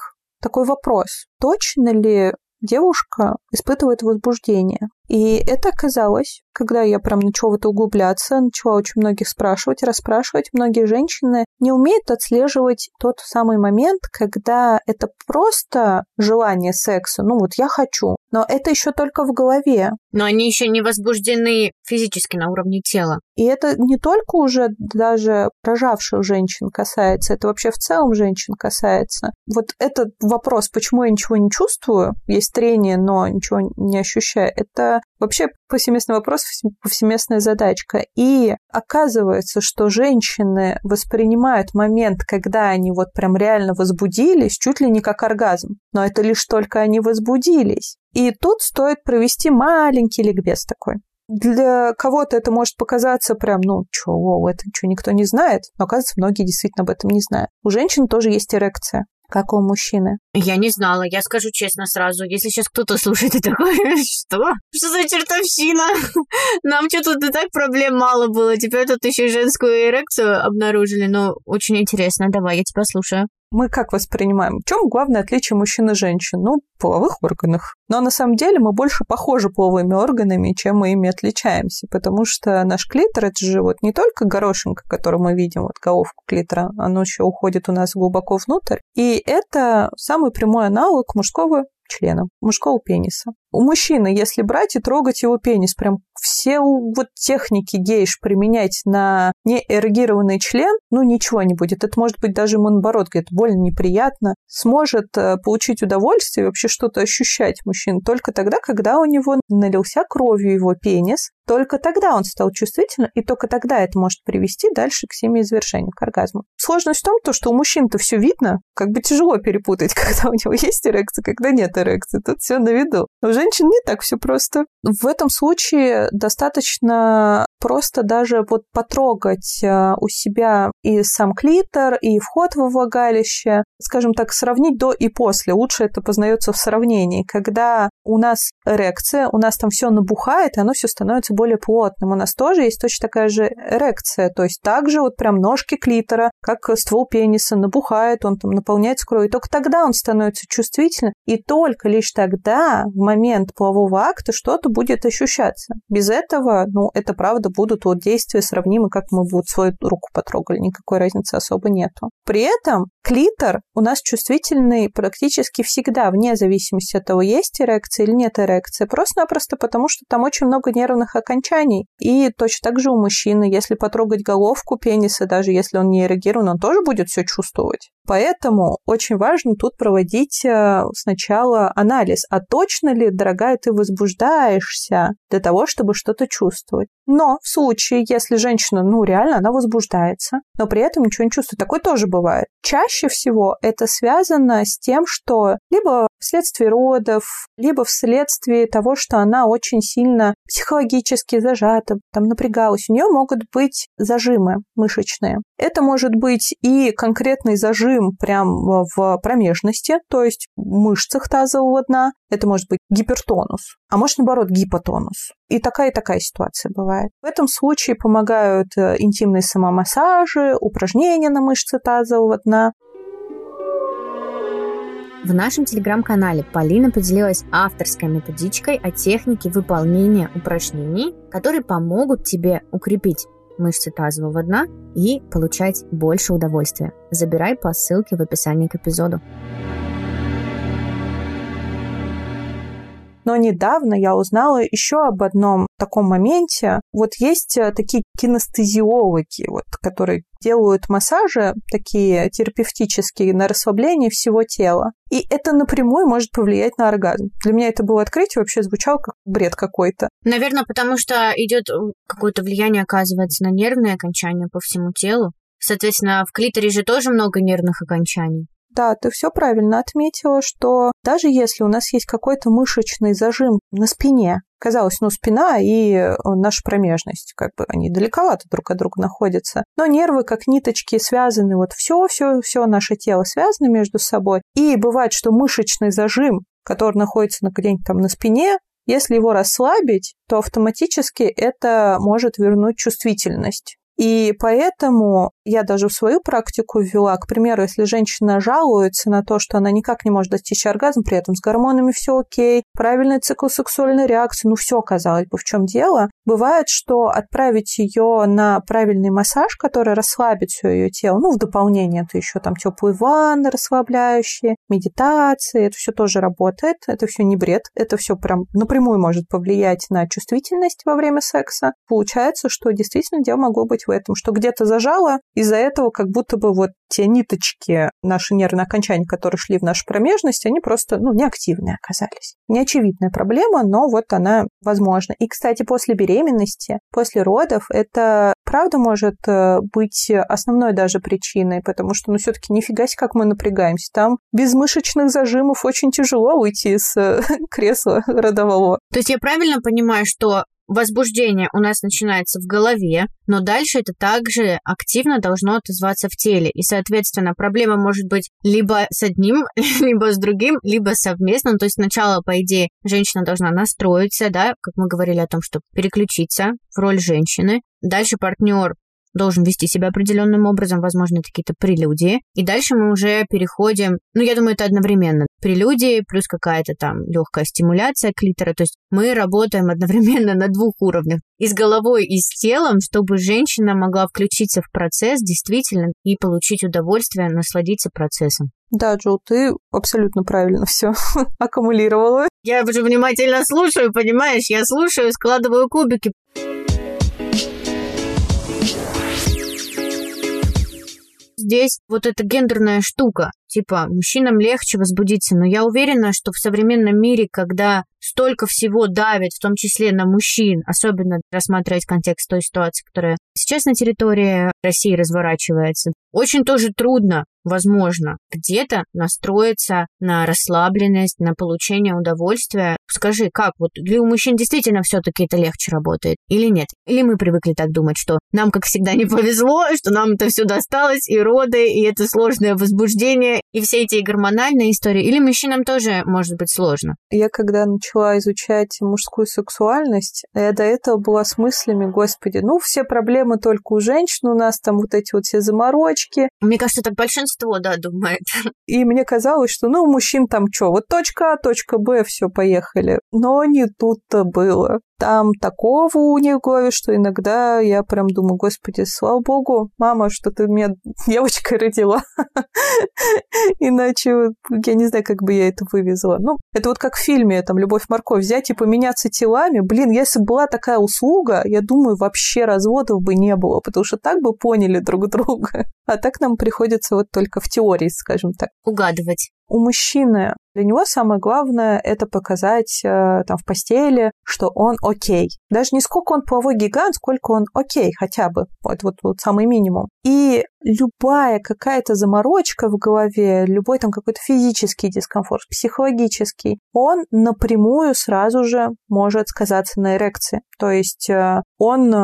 такой вопрос, точно ли девушка испытывает возбуждение? И это оказалось, когда я прям начала в это углубляться, начала очень многих спрашивать, расспрашивать, многие женщины не умеют отслеживать тот самый момент, когда это просто желание секса, ну вот я хочу, но это еще только в голове. Но они еще не возбуждены физически на уровне тела. И это не только уже даже рожавших женщин касается, это вообще в целом женщин касается. Вот этот вопрос, почему я ничего не чувствую, есть трение, но ничего не ощущаю, это это вообще повсеместный вопрос, повсеместная задачка. И оказывается, что женщины воспринимают момент, когда они вот прям реально возбудились, чуть ли не как оргазм. Но это лишь только они возбудились. И тут стоит провести маленький ликбез такой. Для кого-то это может показаться прям, ну, чё, воу, это ничего никто не знает, но, оказывается, многие действительно об этом не знают. У женщин тоже есть эрекция, как у мужчины. Я не знала, я скажу честно сразу, если сейчас кто-то слушает и такой, что? Что за чертовщина? Нам что-то и так проблем мало было, теперь тут еще и женскую эрекцию обнаружили, ну, очень интересно, давай, я тебя слушаю. Мы как воспринимаем? В чем главное отличие мужчин и женщин? Ну, в половых органах. Но на самом деле мы больше похожи половыми органами, чем мы ими отличаемся, потому что наш клитор, это же вот не только горошинка, которую мы видим, вот головку клитора, оно еще уходит у нас глубоко внутрь, и это самый прямой аналог мужского члена, мужского пениса. У мужчины, если брать и трогать его пенис, прям все вот техники гейш применять на неэрегированный член, ну, ничего не будет. Это может быть даже ему, наоборот, говорит, больно, неприятно. Сможет получить удовольствие, вообще что-то ощущать мужчина только тогда, когда у него налился кровью его пенис. Только тогда он стал чувствительным, и только тогда это может привести дальше к семяизвержению, к оргазму. Сложность в том, что у мужчин-то все видно, как бы тяжело перепутать, когда у него есть эрекция, когда нет эрекции. Тут все на виду. У женщин не так все просто. В этом случае достаточно просто даже вот потрогать у себя и сам клитор, и вход во влагалище. Скажем так, сравнить до и после. Лучше это познается в сравнении. Когда у нас эрекция, у нас там все набухает, и оно все становится более плотным. У нас тоже есть точно такая же эрекция. То есть также вот прям ножки клитора, как ствол пениса, набухает, он там наполняется кровью. И только тогда он становится чувствительным. И только лишь тогда, в момент полового акта, что-то будет ощущаться. Без этого, ну, это правда, будут вот действия сравнимы, как мы вот свою руку потрогали. Никакой разницы особо нету. При этом клитор у нас чувствительный практически всегда, вне зависимости от того, есть эрекция или нет эрекции. Просто-напросто потому, что там очень много нервных окончаний. И точно так же у мужчины, если потрогать головку пениса, даже если он не эрегирован, он тоже будет все чувствовать. Поэтому очень важно тут проводить сначала анализ. А точно ли, дорогая, ты возбуждаешься для того, чтобы что-то чувствовать? Но в случае, если женщина, ну, реально, она возбуждается, но при этом ничего не чувствует, такое тоже бывает. Чаще всего это связано с тем, что либо вследствие родов, либо вследствие того, что она очень сильно психологически зажата, там напрягалась, у нее могут быть зажимы мышечные. Это может быть и конкретный зажим прям в промежности, то есть в мышцах тазового дна. Это может быть гипертонус, а может, наоборот, гипотонус. И такая ситуация бывает. В этом случае помогают интимные самомассажи, упражнения на мышцы тазового дна. В нашем телеграм-канале Полина поделилась авторской методичкой о технике выполнения упражнений, которые помогут тебе укрепить мышцы тазового дна и получать больше удовольствия. Забирай по ссылке в описании к эпизоду. Но недавно я узнала еще об одном таком моменте. Вот есть такие кинестезиологи, вот, которые делают массажи такие терапевтические на расслабление всего тела. И это напрямую может повлиять на оргазм. Для меня это было открытие, вообще звучало как бред какой-то. Наверное, потому что идет какое-то влияние, оказывается, на нервные окончания по всему телу. Соответственно, в клиторе же тоже много нервных окончаний. Да, ты все правильно отметила, что даже если у нас есть какой-то мышечный зажим на спине, казалось, ну, спина и наша промежность, как бы они далековато друг от друга находятся, но нервы, как ниточки, связаны, вот все наше тело связано между собой, и бывает, что мышечный зажим, который находится где-нибудь там на спине, если его расслабить, то автоматически это может вернуть чувствительность. И поэтому я даже в свою практику ввела, к примеру, если женщина жалуется на то, что она никак не может достичь оргазма, при этом с гормонами все окей, правильный цикл сексуальной реакции, ну все, казалось бы, в чем дело. Бывает, что отправить ее на правильный массаж, который расслабит все ее тело, ну в дополнение это еще там теплые ванны расслабляющие, медитации, это все тоже работает, это все не бред, это все прям напрямую может повлиять на чувствительность во время секса. Получается, что действительно дело могло быть в этом, что где-то зажало, из-за этого как будто бы вот те ниточки, наши нервные окончания, которые шли в нашу промежность, они просто, неактивные оказались. Неочевидная проблема, но вот она возможна. И, кстати, после беременности, после родов, это правда может быть основной даже причиной, потому что, все-таки нифига себе, как мы напрягаемся. Там без мышечных зажимов очень тяжело уйти с кресла родового. То есть я правильно понимаю, что возбуждение у нас начинается в голове, но дальше это также активно должно отозваться в теле. И, соответственно, проблема может быть либо с одним, либо с другим, либо совместно. То есть сначала, по идее, женщина должна настроиться, да, как мы говорили о том, что переключиться в роль женщины. Дальше партнер должен вести себя определенным образом, возможно, это какие-то прелюдии. И дальше мы уже переходим, я думаю, это одновременно. Прелюдии плюс какая-то там легкая стимуляция клитора. То есть мы работаем одновременно на двух уровнях. И с головой, и с телом, чтобы женщина могла включиться в процесс действительно и получить удовольствие, насладиться процессом. Да, Джо, ты абсолютно правильно все аккумулировала. Я уже внимательно слушаю, понимаешь? Я слушаю, складываю кубики. Здесь вот эта гендерная штука, мужчинам легче возбудиться, но я уверена, что в современном мире, когда столько всего давит, в том числе на мужчин, особенно рассматривать контекст той ситуации, которая сейчас на территории России разворачивается, очень тоже трудно, возможно, где-то настроиться на расслабленность, на получение удовольствия. Скажи, как? Вот для мужчин действительно все-таки это легче работает или нет? Или мы привыкли так думать, что нам, как всегда, не повезло, что нам это все досталось, и роды, и это сложное возбуждение, и все эти гормональные истории. Или мужчинам тоже может быть сложно? Я когда начала изучать мужскую сексуальность, я до этого была с мыслями, господи, все проблемы только у женщин, у нас там вот эти вот все заморочки. Мне кажется, так большинство, да, думает. И мне казалось, что, у мужчин там что, вот точка А, точка Б, все, поехали. Но не тут-то было. Там такого у них в голове, что иногда я прям думаю, господи, слава богу, мама, что ты меня девочкой родила. Иначе я не знаю, как бы я это вывезла. Это вот как в фильме, там, «Любовь-морковь», взять и поменяться телами. Блин, если бы была такая услуга, я думаю, вообще разводов бы не было, потому что так бы поняли друг друга. А так нам приходится вот только в теории, скажем так. Угадывать. У мужчины, для него самое главное это показать в постели, что он окей. Даже не сколько он половой гигант, сколько он окей хотя бы. Вот самый минимум. И любая какая-то заморочка в голове, любой там какой-то физический дискомфорт, психологический, он напрямую сразу же может сказаться на эрекции. То есть он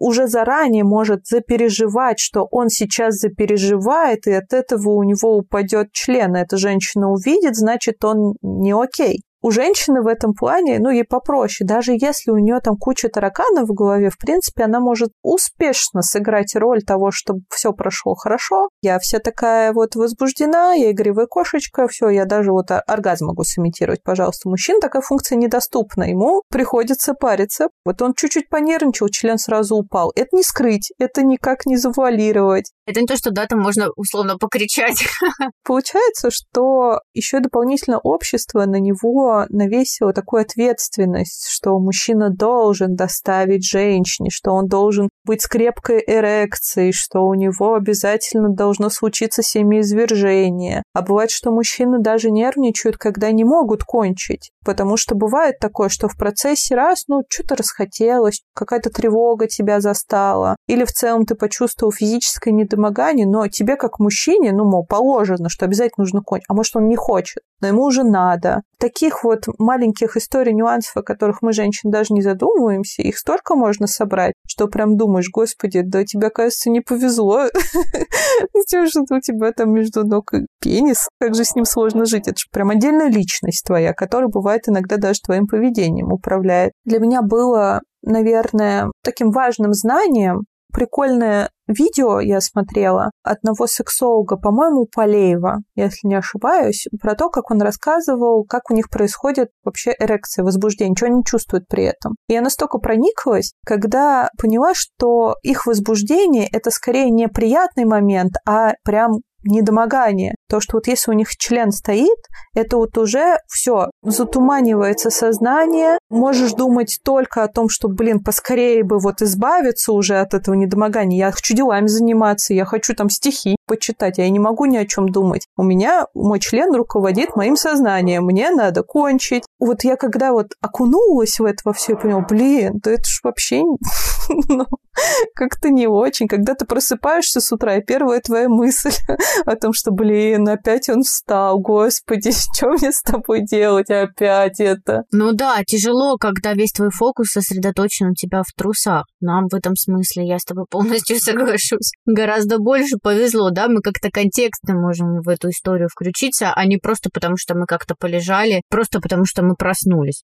уже заранее может запереживать, что он сейчас запереживает, и от этого у него упадет член. Эта женщина увидит, значит, он не окей. У женщины в этом плане, ей попроще. Даже если у нее там куча тараканов в голове, в принципе, она может успешно сыграть роль того, чтобы все прошло хорошо. Я вся такая вот возбуждена, я игривая кошечка, все, я даже вот оргазм могу сымитировать, пожалуйста. Мужчина такая функция недоступна, ему приходится париться. Вот он чуть-чуть понервничал, член сразу упал. Это не скрыть, это никак не завуалировать. Это не то, что там можно условно покричать. Получается, что еще дополнительно общество на него навесила такую ответственность, что мужчина должен доставить женщине, что он должен быть с крепкой эрекцией, что у него обязательно должно случиться семяизвержение. А бывает, что мужчины даже нервничают, когда не могут кончить, потому что бывает такое, что в процессе раз, что-то расхотелось, какая-то тревога тебя застала, или в целом ты почувствовал физическое недомогание, но тебе как мужчине, положено, что обязательно нужно кончить, а может он не хочет, но ему уже надо. Таких вот маленьких историй, нюансов, о которых мы, женщины, даже не задумываемся, их столько можно собрать, что прям думаешь, господи, да тебе, кажется, не повезло с тем, что у тебя там между ног пенис, как же с ним сложно жить, это же прям отдельная личность твоя, которая бывает иногда даже твоим поведением управляет. Для меня было, наверное, таким важным знанием, прикольное видео я смотрела одного сексолога, по-моему, Полеева, если не ошибаюсь, про то, как он рассказывал, как у них происходит вообще эрекция, возбуждение, что они чувствуют при этом. И я настолько прониклась, когда поняла, что их возбуждение — это скорее не приятный момент, а прям недомогание. Потому что вот если у них член стоит, это вот уже все затуманивается сознание. Можешь думать только о том, что, поскорее бы вот избавиться уже от этого недомогания. Я хочу делами заниматься, я хочу там стихи почитать, я не могу ни о чем думать. У меня мой член руководит моим сознанием, мне надо кончить. Вот я когда вот окунулась в это во все, я поняла, да это ж вообще как-то не очень. Когда ты просыпаешься с утра, и первая твоя мысль о том, что, опять он встал, господи, что мне с тобой делать опять это? Ну да, тяжело, когда весь твой фокус сосредоточен у тебя в трусах. Нам в этом смысле, я с тобой полностью соглашусь. Гораздо больше повезло, да, мы как-то контекстно можем в эту историю включиться, а не просто потому, что мы как-то полежали, просто потому, что мы проснулись.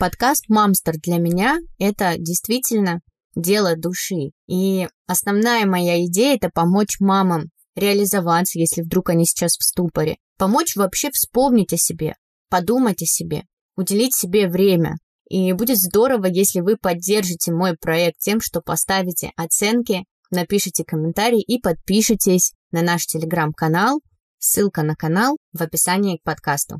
Подкаст «Мамстер» для меня – это действительно дело души. И основная моя идея – это помочь мамам реализоваться, если вдруг они сейчас в ступоре. Помочь вообще вспомнить о себе, подумать о себе, уделить себе время. И будет здорово, если вы поддержите мой проект тем, что поставите оценки, напишите комментарии и подпишитесь на наш телеграм-канал. Ссылка на канал в описании к подкасту.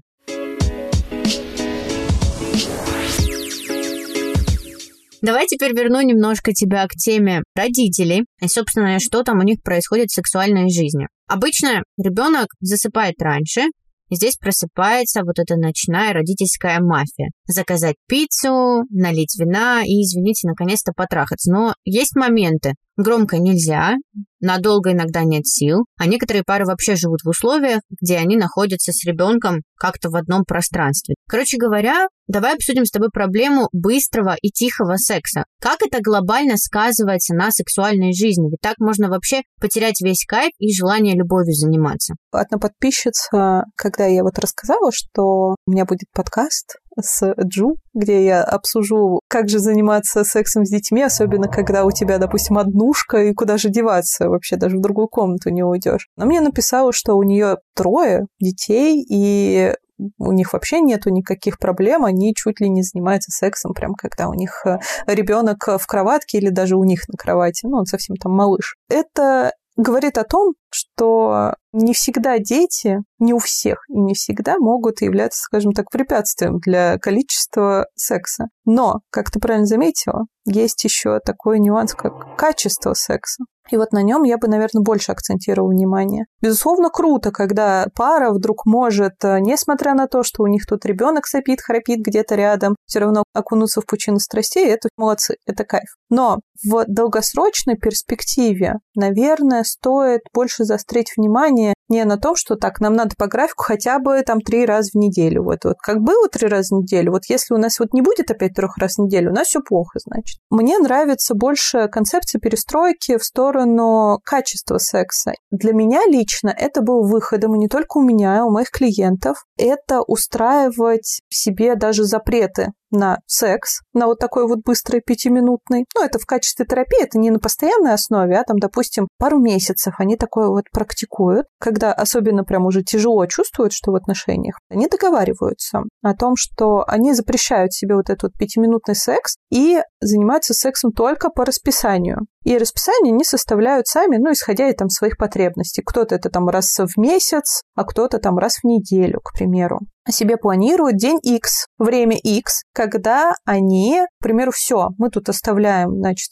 Давай теперь верну немножко тебя к теме родителей и, собственно, что там у них происходит в сексуальной жизни. Обычно ребенок засыпает раньше, и здесь просыпается вот эта ночная родительская мафия. Заказать пиццу, налить вина и, извините, наконец-то потрахаться. Но есть моменты. Громко нельзя, надолго иногда нет сил, а некоторые пары вообще живут в условиях, где они находятся с ребенком как-то в одном пространстве. Короче говоря, давай обсудим с тобой проблему быстрого и тихого секса. Как это глобально сказывается на сексуальной жизни? Ведь так можно вообще потерять весь кайф и желание любовью заниматься. Одна подписчица, когда я вот рассказала, что у меня будет подкаст с Джу, где я обсужу, как же заниматься сексом с детьми, особенно когда у тебя, допустим, однушка, и куда же деваться вообще, даже в другую комнату не уйдешь. Она мне написала, что у нее 3 детей, и у них вообще нету никаких проблем, они чуть ли не занимаются сексом, прям когда у них ребенок в кроватке или даже у них на кровати, он совсем там малыш. Это говорит о том, что не всегда дети, не у всех и не всегда могут являться, скажем так, препятствием для количества секса. Но, как ты правильно заметила, есть еще такой нюанс, как качество секса. И вот на нем я бы, наверное, больше акцентировала внимание. Безусловно, круто, когда пара вдруг может, несмотря на то, что у них тут ребенок сопит, храпит где-то рядом, все равно окунуться в пучину страстей, это молодцы, это кайф. Но в долгосрочной перспективе, наверное, стоит больше заострить внимание не на том, что так, нам надо по графику хотя бы там 3 раза в неделю. Вот как было 3 раза в неделю, вот если у нас вот не будет опять 3 раз в неделю, у нас все плохо, значит. Мне нравится больше концепция перестройки в сторону качества секса. Для меня лично это был выходом, и не только у меня, а у моих клиентов, это устраивать себе даже запреты на секс, на вот такой вот быстрый 5-минутный. Это в качестве терапии, это не на постоянной основе, а там, допустим, пару месяцев они такое вот практикуют, когда особенно прям уже тяжело чувствуют, что в отношениях, они договариваются о том, что они запрещают себе вот этот 5-минутный секс и занимаются сексом только по расписанию. И расписание они составляют сами, исходя из там своих потребностей. Кто-то это там раз в месяц, а кто-то там раз в неделю, к примеру. Себе планируют день X, время X, когда они, к примеру, все, мы тут оставляем,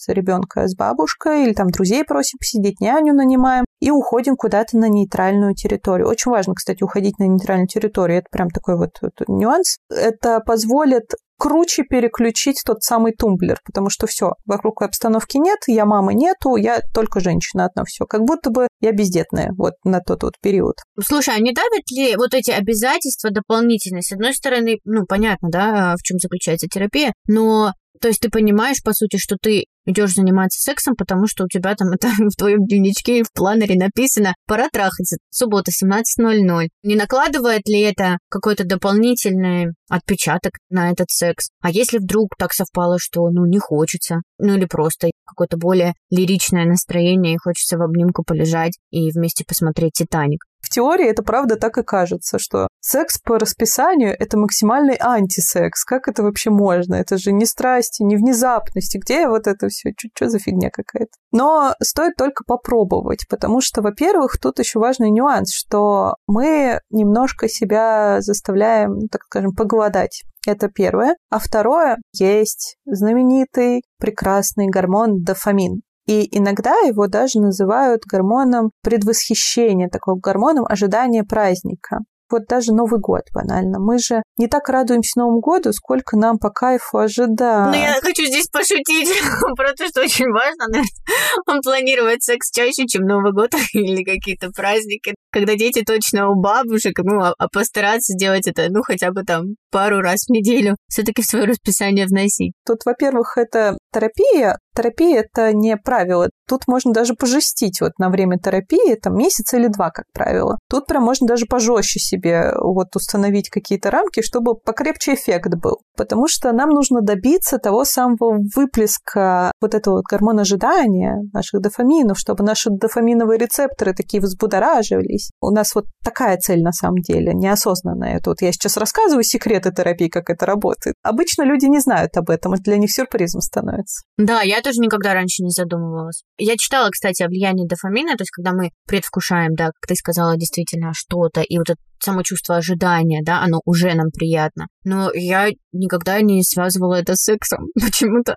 ребенка с бабушкой или там друзей просим посидеть, няню нанимаем и уходим куда-то на нейтральную территорию. Очень важно, кстати, уходить на нейтральную территорию. Это прям такой вот нюанс. Это позволит круче переключить тот самый тумблер, потому что все, вокруг обстановки нет, я мамы нету, я только женщина одна, все, как будто бы я бездетная вот на тот вот период. Слушай, а не давят ли вот эти обязательства дополнительные? С одной стороны, понятно, да, в чем заключается терапия, но то есть ты понимаешь, по сути, что ты идешь заниматься сексом, потому что у тебя там это в твоем дневничке и в планере написано «Пора трахаться, суббота, 17:00». Не накладывает ли это какой-то дополнительный отпечаток на этот секс? А если вдруг так совпало, что, не хочется, или просто какое-то более лиричное настроение, и хочется в обнимку полежать и вместе посмотреть «Титаник». в теории это правда так и кажется, что секс по расписанию – это максимальный антисекс. Как это вообще можно? Это же не страсти, не внезапности. Где вот это все? Что за фигня какая-то? Но стоит только попробовать, потому что, во-первых, тут еще важный нюанс, что мы немножко себя заставляем, так скажем, поголодать. Это первое. А второе, есть знаменитый прекрасный гормон дофамин. И иногда его даже называют гормоном предвосхищения, такого гормоном ожидания праздника. Вот даже Новый год, банально. Мы же не так радуемся Новому году, сколько нам по кайфу ожидать. Ну, я хочу здесь пошутить про то, что очень важно, наверное, планировать секс чаще, чем Новый год или какие-то праздники, когда дети точно у бабушек, а постараться сделать это, хотя бы там пару раз в неделю все-таки в свое расписание вносить. Тут, во-первых, это терапия. Терапия – это не правило. Тут можно даже пожестить на время терапии, там месяц или два, как правило. Тут прям можно даже пожестче себе установить какие-то рамки, чтобы покрепче эффект был. Потому что нам нужно добиться того самого выплеска этого гормона ожидания, наших дофаминов, чтобы наши дофаминовые рецепторы такие взбудораживались. У нас такая цель на самом деле, неосознанная. Это я сейчас рассказываю секреты терапии, как это работает. Обычно люди не знают об этом, это для них сюрпризом становится. Да, я тоже никогда раньше не задумывалась. Я читала, кстати, о влиянии дофамина, то есть когда мы предвкушаем, да, как ты сказала, действительно что-то, и это само чувство ожидания, да, оно уже нам приятно. Но я никогда не связывала это с сексом почему-то.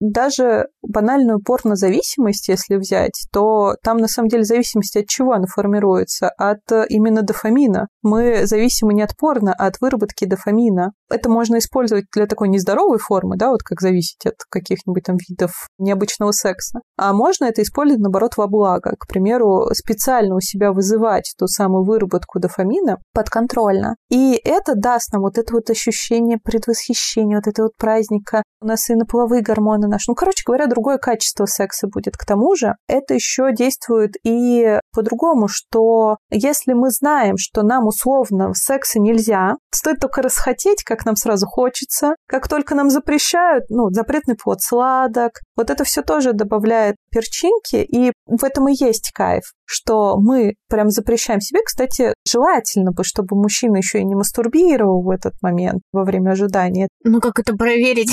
Даже банальную порнозависимость, если взять, то там на самом деле зависимость от чего она формируется? От именно дофамина. Мы зависимы не от порно, а от выработки дофамина. Это можно использовать для такой нездоровой формы, да, как зависеть от каких-нибудь там видов необычного секса. А можно это использовать, наоборот, во благо. К примеру, специально у себя вызывать ту самую выработку дофамина подконтрольно. И это даст нам это ощущение предвосхищения, этого праздника. У нас и половые гормоны наши. Короче говоря, другое качество секса будет. К тому же это еще действует и по-другому, что если мы знаем, что нам условно секса нельзя, стоит только расхотеть, как нам сразу хочется. Как только нам запрещают, запретный плод сладок. Это все тоже добавляет перчинки, и в этом и есть кайф, что мы прям запрещаем себе. Кстати, желательно бы, чтобы мужчина еще и не мастурбировал в этот момент во время ожидания. Как это проверить?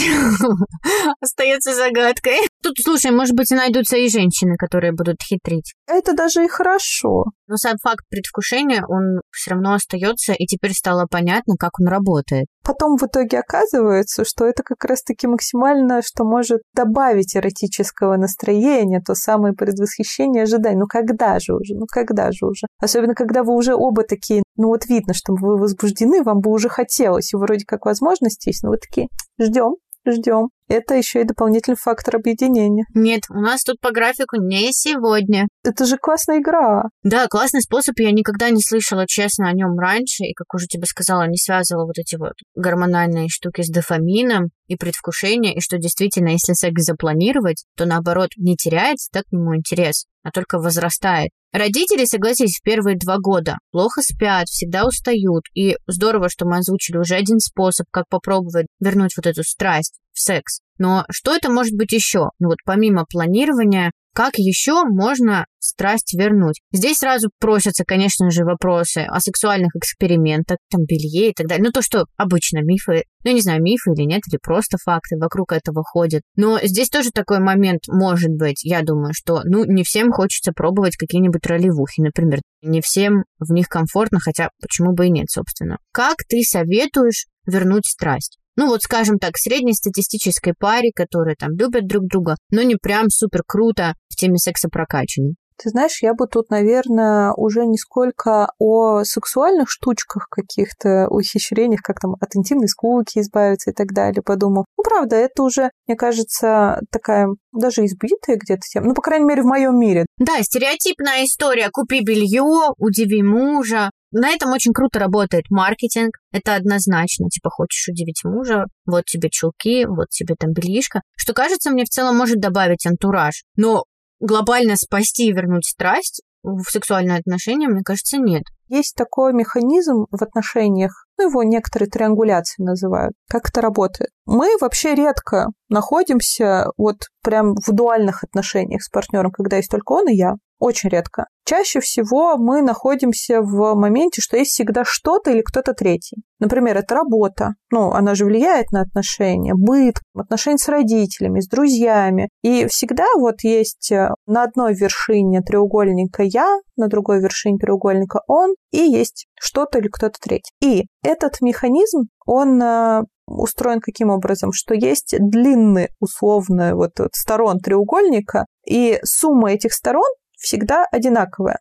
Остается загадкой. Тут, слушай, может быть, и найдутся и женщины, которые будут хитрить. Это даже и хорошо. Но сам факт предвкушения, он все равно остается, и теперь стало понятно, как он работает. Потом в итоге оказывается, что это как раз-таки максимально, что может добавить эротического настроения, то самое предвосхищение ожиданий. Когда же уже? Особенно, когда вы уже оба такие, видно, что вы возбуждены, вам бы уже хотелось, и вроде как возможность есть, вы такие, ждем. Это еще и дополнительный фактор объединения. Нет, у нас тут по графику не сегодня. Это же классная игра. Да, классный способ. Я никогда не слышала, честно, о нем раньше. И, как уже тебе сказала, не связывала эти гормональные штуки с дофамином и предвкушением. И что действительно, если секс запланировать, то, наоборот, не теряется так к нему интерес, а только возрастает. Родители, согласись, в первые 2 года плохо спят, всегда устают. И здорово, что мы озвучили уже один способ, как попробовать вернуть эту страсть в секс. Но что это может быть еще? Помимо планирования, как еще можно страсть вернуть? Здесь сразу просятся, конечно же, вопросы о сексуальных экспериментах, белье и так далее. То, что обычно мифы, не знаю, мифы или нет, или просто факты вокруг этого ходят. Но здесь тоже такой момент может быть, я думаю, что, не всем хочется пробовать какие-нибудь ролевухи, например. Не всем в них комфортно, хотя почему бы и нет, собственно. Как ты советуешь вернуть страсть? Скажем так, среднестатистической паре, которые любят друг друга, но не прям супер круто в теме секса прокачаны. Ты знаешь, я бы тут, наверное, уже не сколько о сексуальных штучках каких-то, ухищрениях, как от интимной скуки избавиться и так далее, подумал. Правда, это уже, мне кажется, такая даже избитая где-то тема. По крайней мере, в моем мире. Да, стереотипная история. Купи белье, удиви мужа. На этом очень круто работает маркетинг, это однозначно, хочешь удивить мужа, вот тебе чулки, вот тебе бельишко, что, кажется, мне в целом может добавить антураж, но глобально спасти и вернуть страсть в сексуальные отношения, мне кажется, нет. Есть такой механизм в отношениях, его некоторые триангуляции называют. Как это работает? Мы вообще редко находимся прям в дуальных отношениях с партнером, когда есть только он и я. Очень редко. Чаще всего мы находимся в моменте, что есть всегда что-то или кто-то третий. Например, это работа. Она же влияет на отношения, быт, отношения с родителями, с друзьями. И всегда есть на одной вершине треугольника я, на другой вершине треугольника он, и есть что-то или кто-то третий. И этот механизм, он устроен каким образом? Что есть длинные, условно, сторон треугольника, и сумма этих сторон всегда одинаковая.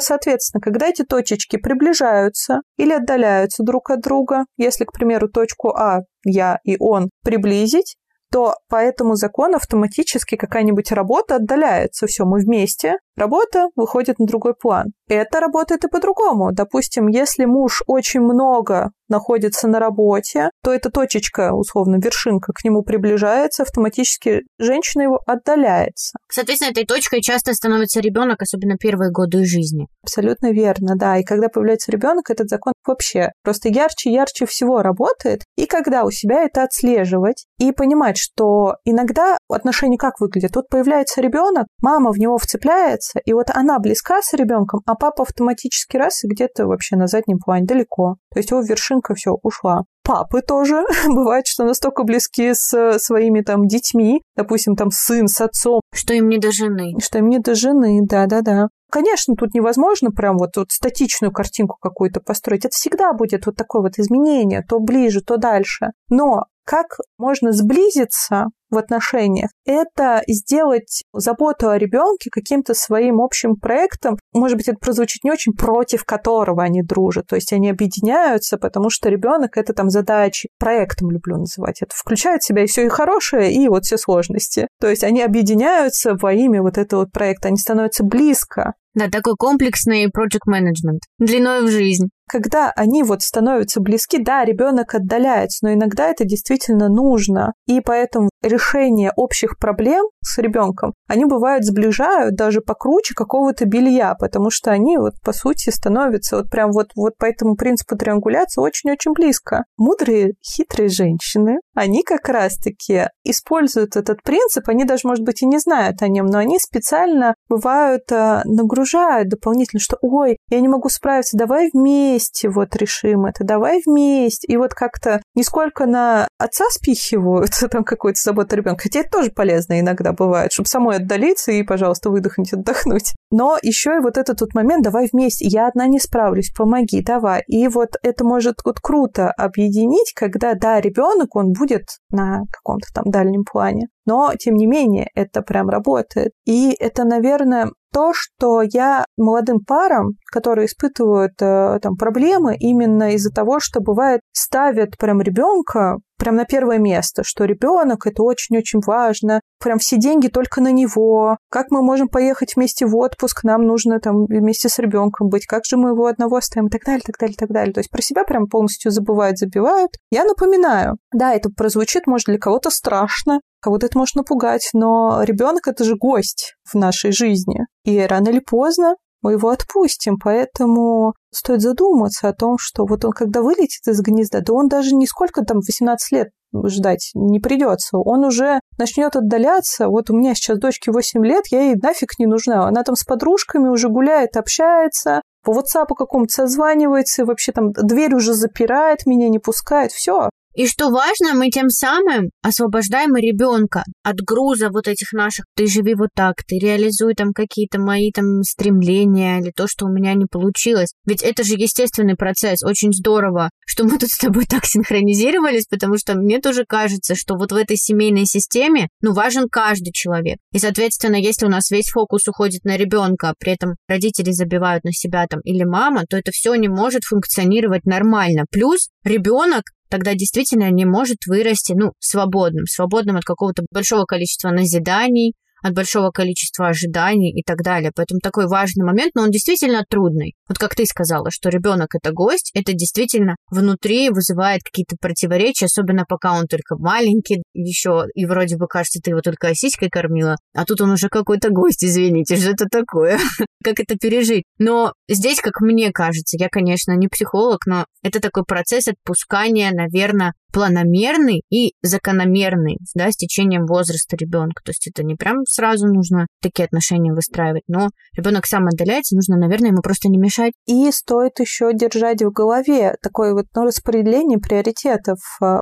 Соответственно, когда эти точечки приближаются или отдаляются друг от друга, если, к примеру, точку А, я и он приблизить, то по этому закону автоматически какая-нибудь работа отдаляется. Все, мы вместе. Работа выходит на другой план. Это работает и по-другому. Допустим, если муж очень много находится на работе, то эта точечка, условно, вершинка к нему приближается, автоматически женщина его отдаляется. Соответственно, этой точкой часто становится ребенок, особенно первые годы жизни. Абсолютно верно, да. И когда появляется ребенок, этот закон вообще просто ярче всего работает. И когда у себя это отслеживать и понимать, что иногда отношения как выглядят. Вот появляется ребенок, мама в него вцепляется, и она близка с ребенком, а папа автоматически раз и где-то вообще на заднем плане далеко. То есть его вершинка все ушла. Папы тоже бывает, что настолько близки с своими детьми, допустим, сын с отцом. Что им не до жены. Что им не до жены, да-да-да. Конечно, тут невозможно прям статичную картинку какую-то построить. Это всегда будет такое изменение, то ближе, то дальше. Но как можно сблизиться в отношениях? Это сделать заботу о ребенке каким-то своим общим проектом. Может быть, это прозвучит не очень, против которого они дружат. То есть они объединяются, потому что ребенок это задачи. Проектом люблю называть это. Включает в себя и все и хорошее, и все сложности. То есть они объединяются во имя этого проекта. Они становятся близко. Да, такой комплексный project management длиной в жизнь. Когда они становятся близки, да, ребенок отдаляется, но иногда это действительно нужно. И поэтому решение общих проблем с ребенком, они бывают сближают даже покруче какого-то белья, потому что они по сути становятся прям по этому принципу триангуляции очень-очень близко. Мудрые, хитрые женщины, они как раз-таки используют этот принцип, они даже, может быть, и не знают о нем, но они специально бывают нагружают дополнительно, что «Ой, я не могу справиться, давай вместе решим это, давай вместе». И как-то нисколько на отца спихивают там какую-то заботу ребенка, хотя это тоже полезно иногда бывает, чтобы самой отдалиться и, пожалуйста, выдохнуть, отдохнуть. Но еще и этот момент «давай вместе, я одна не справлюсь, помоги, давай». И это может круто объединить, когда, да, ребенок он будет на каком-то дальнем плане. Но, тем не менее, это прям работает. И это, наверное, то, что я молодым парам, которые испытывают проблемы именно из-за того, что бывает ставят прям ребенка прям на первое место, что ребенок это очень-очень важно, прям все деньги только на него, как мы можем поехать вместе в отпуск, нам нужно вместе с ребенком быть, как же мы его одного оставим, и так далее, так далее, так далее. То есть про себя прям полностью забывают, забивают. Я напоминаю, да, это прозвучит, может, для кого-то страшно, кого-то это может напугать, но ребенок это же гость в нашей жизни, и рано или поздно мы его отпустим, поэтому стоит задуматься о том, что он когда вылетит из гнезда, да он даже нисколько 18 лет ждать не придется, он уже начнет отдаляться. У меня сейчас дочке 8 лет, я ей нафиг не нужна, она с подружками уже гуляет, общается, по WhatsApp какому-то созванивается, и вообще дверь уже запирает, меня не пускает, все. И что важно, мы тем самым освобождаем ребенка от груза этих наших «ты живи так», «ты реализуй какие-то мои стремления» или «то, что у меня не получилось». Ведь это же естественный процесс. Очень здорово, что мы тут с тобой так синхронизировались, потому что мне тоже кажется, что в этой семейной системе важен каждый человек. И, соответственно, если у нас весь фокус уходит на ребенка, при этом родители забивают на себя или мама, то это все не может функционировать нормально. Плюс ребенок тогда действительно не может вырасти, свободным от какого-то большого количества назиданий, от большого количества ожиданий и так далее. Поэтому такой важный момент, но он действительно трудный. Как ты сказала, что ребенок это гость, это действительно внутри вызывает какие-то противоречия, особенно пока он только маленький еще, и вроде бы кажется, ты его только сиськой кормила, а тут он уже какой-то гость, извините, что это такое? Как это пережить? Но здесь, как мне кажется, я, конечно, не психолог, но это такой процесс отпускания, наверное, планомерный и закономерный, да, с течением возраста ребенка. То есть это не прям сразу нужно такие отношения выстраивать, но ребенок сам отдаляется, нужно, наверное, ему просто не мешать. И стоит еще держать в голове такое вот распределение приоритетов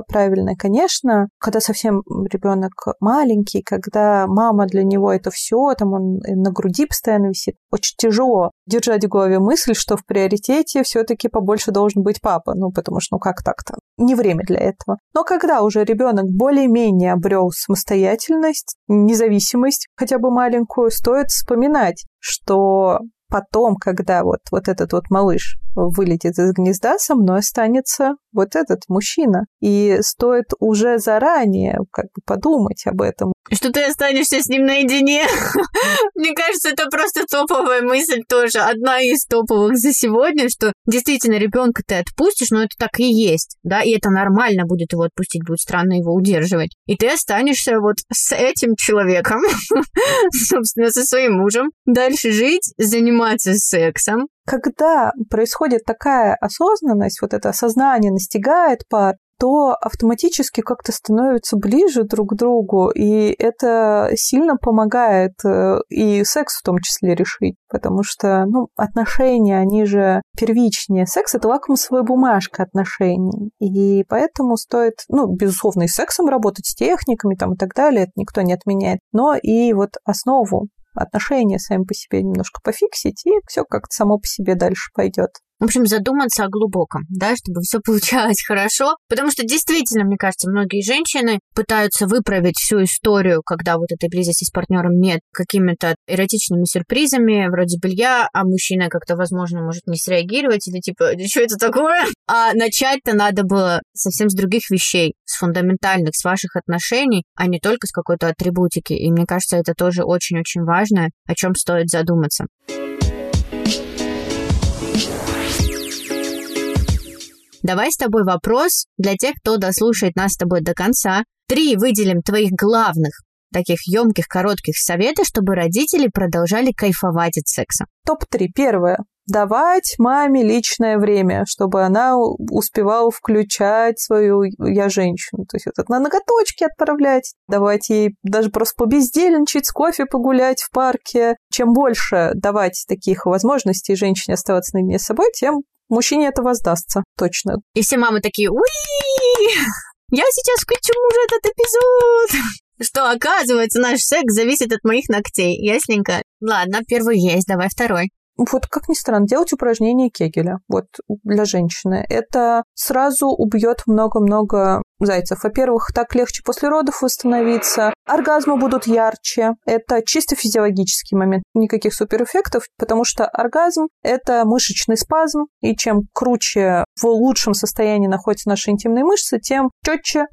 правильное, конечно, когда совсем ребенок маленький, когда мама для него это все, там он на груди постоянно висит, очень тяжело держать в голове мысль, что в приоритете все-таки побольше должен быть папа, ну потому что ну как так-то, не время для этого. Но когда уже ребенок более-менее обрел самостоятельность, независимость, хотя бы маленькую, стоит вспоминать, что потом, когда вот этот вот малыш вылетит из гнезда, со мной останется вот этот мужчина. И стоит уже заранее как бы подумать об этом. Что ты останешься с ним наедине? Мне кажется, это просто топовая мысль тоже. Одна из топовых за сегодня, что действительно ребенка ты отпустишь, но это так и есть, да, и это нормально будет его отпустить, будет странно его удерживать. И ты останешься вот с этим человеком, собственно, со своим мужем, дальше жить, заниматься сексом. Когда происходит такая осознанность, вот это осознание настигает пар, то автоматически как-то становятся ближе друг к другу, и это сильно помогает и секс в том числе решить, потому что, ну, отношения, они же первичнее. Секс — это лакмусовая бумажка отношений, и поэтому стоит, ну, безусловно, и с сексом работать, с техниками там и так далее, это никто не отменяет, но и вот основу отношения сами по себе немножко пофиксить, и все как-то само по себе дальше пойдет. В общем, задуматься о глубоком, да, чтобы все получалось хорошо. Потому что действительно, мне кажется, многие женщины пытаются выправить всю историю, когда вот этой близости с партнером нет, какими-то эротичными сюрпризами, вроде белья, а мужчина как-то, возможно, может не среагировать или типа, что это такое? А начать-то надо было совсем с других вещей, с фундаментальных, с ваших отношений, а не только с какой-то атрибутики. И мне кажется, это тоже очень-очень важно, о чем стоит задуматься. Давай с тобой вопрос для тех, кто дослушает нас с тобой до конца. 3 выделим твоих главных, таких емких, коротких совета, чтобы родители продолжали кайфовать от секса. Топ-3. Первое. Давать маме личное время, чтобы она успевала включать свою «я женщину». То есть вот на ноготочки отправлять, давать ей даже просто побездельничать, с кофе погулять в парке. Чем больше давать таких возможностей женщине оставаться наедине с собой, тем мужчине это воздастся, точно. И все мамы такие: «Уи! Я сейчас включу уже этот эпизод!» Что, оказывается, наш секс зависит от моих ногтей. Ясненько. Ладно, первый есть, давай второй. Вот, как ни странно, делать упражнения Кегеля вот для женщины. Это сразу убьет много-много зайцев. Во-первых, так легче после родов восстановиться. Оргазмы будут ярче. Это чисто физиологический момент. Никаких суперэффектов, потому что оргазм – это мышечный спазм. И чем круче, в лучшем состоянии находятся наши интимные мышцы, тем четче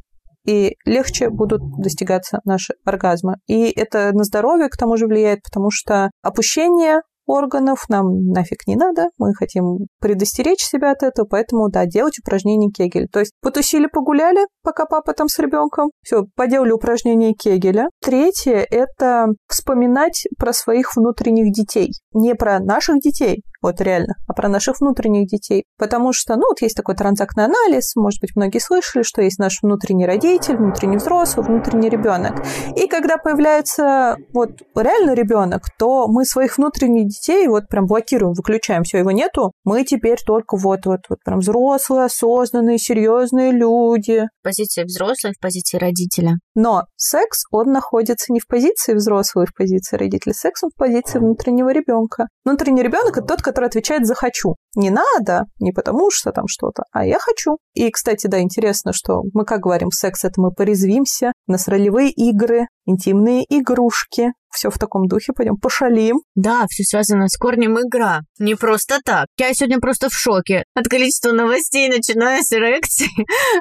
и легче будут достигаться наши оргазмы. И это на здоровье, к тому же, влияет, потому что опущение органов нам нафиг не надо, мы хотим предостеречь себя от этого, поэтому, да, делать упражнения Кегеля. То есть потусили, погуляли, пока папа там с ребенком, все, поделали упражнения Кегеля. Третье – это вспоминать про своих внутренних детей, не про наших детей, вот реально, а про наших внутренних детей. Потому что, ну, вот есть такой транзактный анализ, может быть, многие слышали, что есть наш внутренний родитель, внутренний взрослый, внутренний ребенок. И когда появляется вот реально ребенок, то мы своих внутренних детей вот прям блокируем, выключаем, все, его нету. Мы теперь только вот прям взрослые, осознанные, серьезные люди. В позиции взрослого, в позиции родителя. Но секс, он находится не в позиции взрослого и в позиции родителя, секс он в позиции внутреннего ребенка. Внутренний ребенок — это тот, который отвечает за «хочу». Не надо, не потому что там что-то, а я хочу. И, кстати, да, интересно, что мы как говорим, секс — это мы порезвимся, у нас ролевые игры, интимные игрушки. Все в таком духе, пойдем пошалим. Да, все связано с корнем игра. Не просто так. Я сегодня просто в шоке от количества новостей, начиная с эрекции,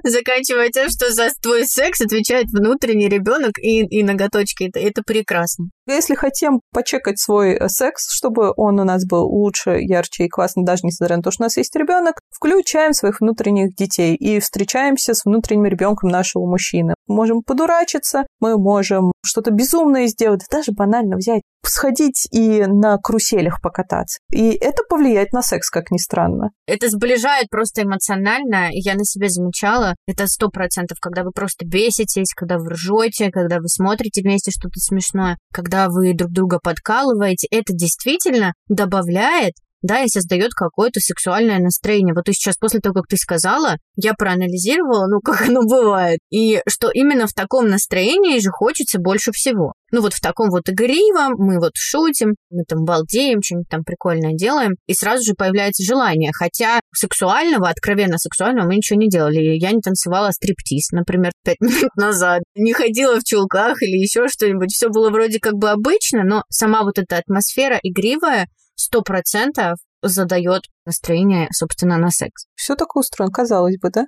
заканчивая тем, что за твой секс отвечает внутренний ребенок и ноготочки. Это прекрасно. Если хотим почекать свой секс, чтобы он у нас был лучше, ярче и классно, даже несмотря на то, что у нас есть ребенок, включаем своих внутренних детей и встречаемся с внутренним ребенком нашего мужчины. Можем подурачиться, мы можем что-то безумное сделать, даже банально взять, сходить и на каруселях покататься. И это повлияет на секс, как ни странно. Это сближает просто эмоционально, я на себе замечала, это 100%, когда вы просто беситесь, когда вы ржете, когда вы смотрите вместе что-то смешное, когда вы друг друга подкалываете, это действительно добавляет, да, и создает какое-то сексуальное настроение. Вот и сейчас, после того, как ты сказала, я проанализировала, ну, как оно бывает, и что именно в таком настроении же хочется больше всего. Ну, вот в таком вот игривом, мы вот шутим, мы там балдеем, что-нибудь там прикольное делаем, и сразу же появляется желание. Хотя сексуального, откровенно сексуального мы ничего не делали. Я не танцевала стриптиз, например, 5 минут назад, не ходила в чулках или еще что-нибудь. Все было вроде как бы обычно, но сама вот эта атмосфера игривая 100% задает настроение, собственно, на секс. Все так устроено, казалось бы, да?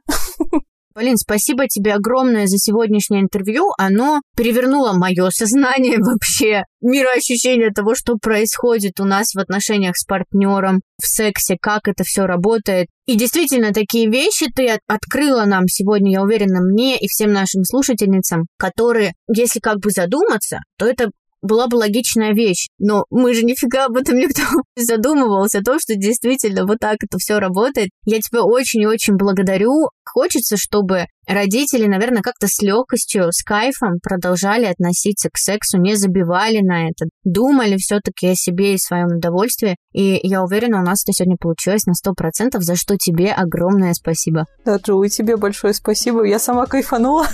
Полин, спасибо тебе огромное за сегодняшнее интервью. Оно перевернуло мое сознание вообще, мироощущение того, что происходит у нас в отношениях с партнером, в сексе, как это все работает. И действительно, такие вещи ты открыла нам сегодня, я уверена, мне и всем нашим слушательницам, которые, если как бы задуматься, то это была бы логичная вещь, но мы же нифига об этом никто не задумывался, о том, что действительно вот так это все работает. Я тебя очень и очень благодарю. Хочется, чтобы родители, наверное, как-то с легкостью, с кайфом продолжали относиться к сексу, не забивали на это, думали все-таки о себе и своем удовольствии. И я уверена, у нас это сегодня получилось на 100%, за что тебе огромное спасибо. Да, Джу, и тебе большое спасибо. Я сама кайфанула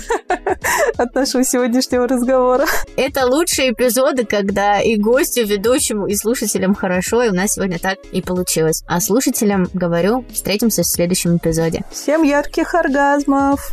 от нашего сегодняшнего разговора. Это лучшие эпизоды, когда и гостю, ведущему, и слушателям хорошо, и у нас сегодня так и получилось. А слушателям говорю, встретимся в следующем эпизоде. Всем ярких оргазмов!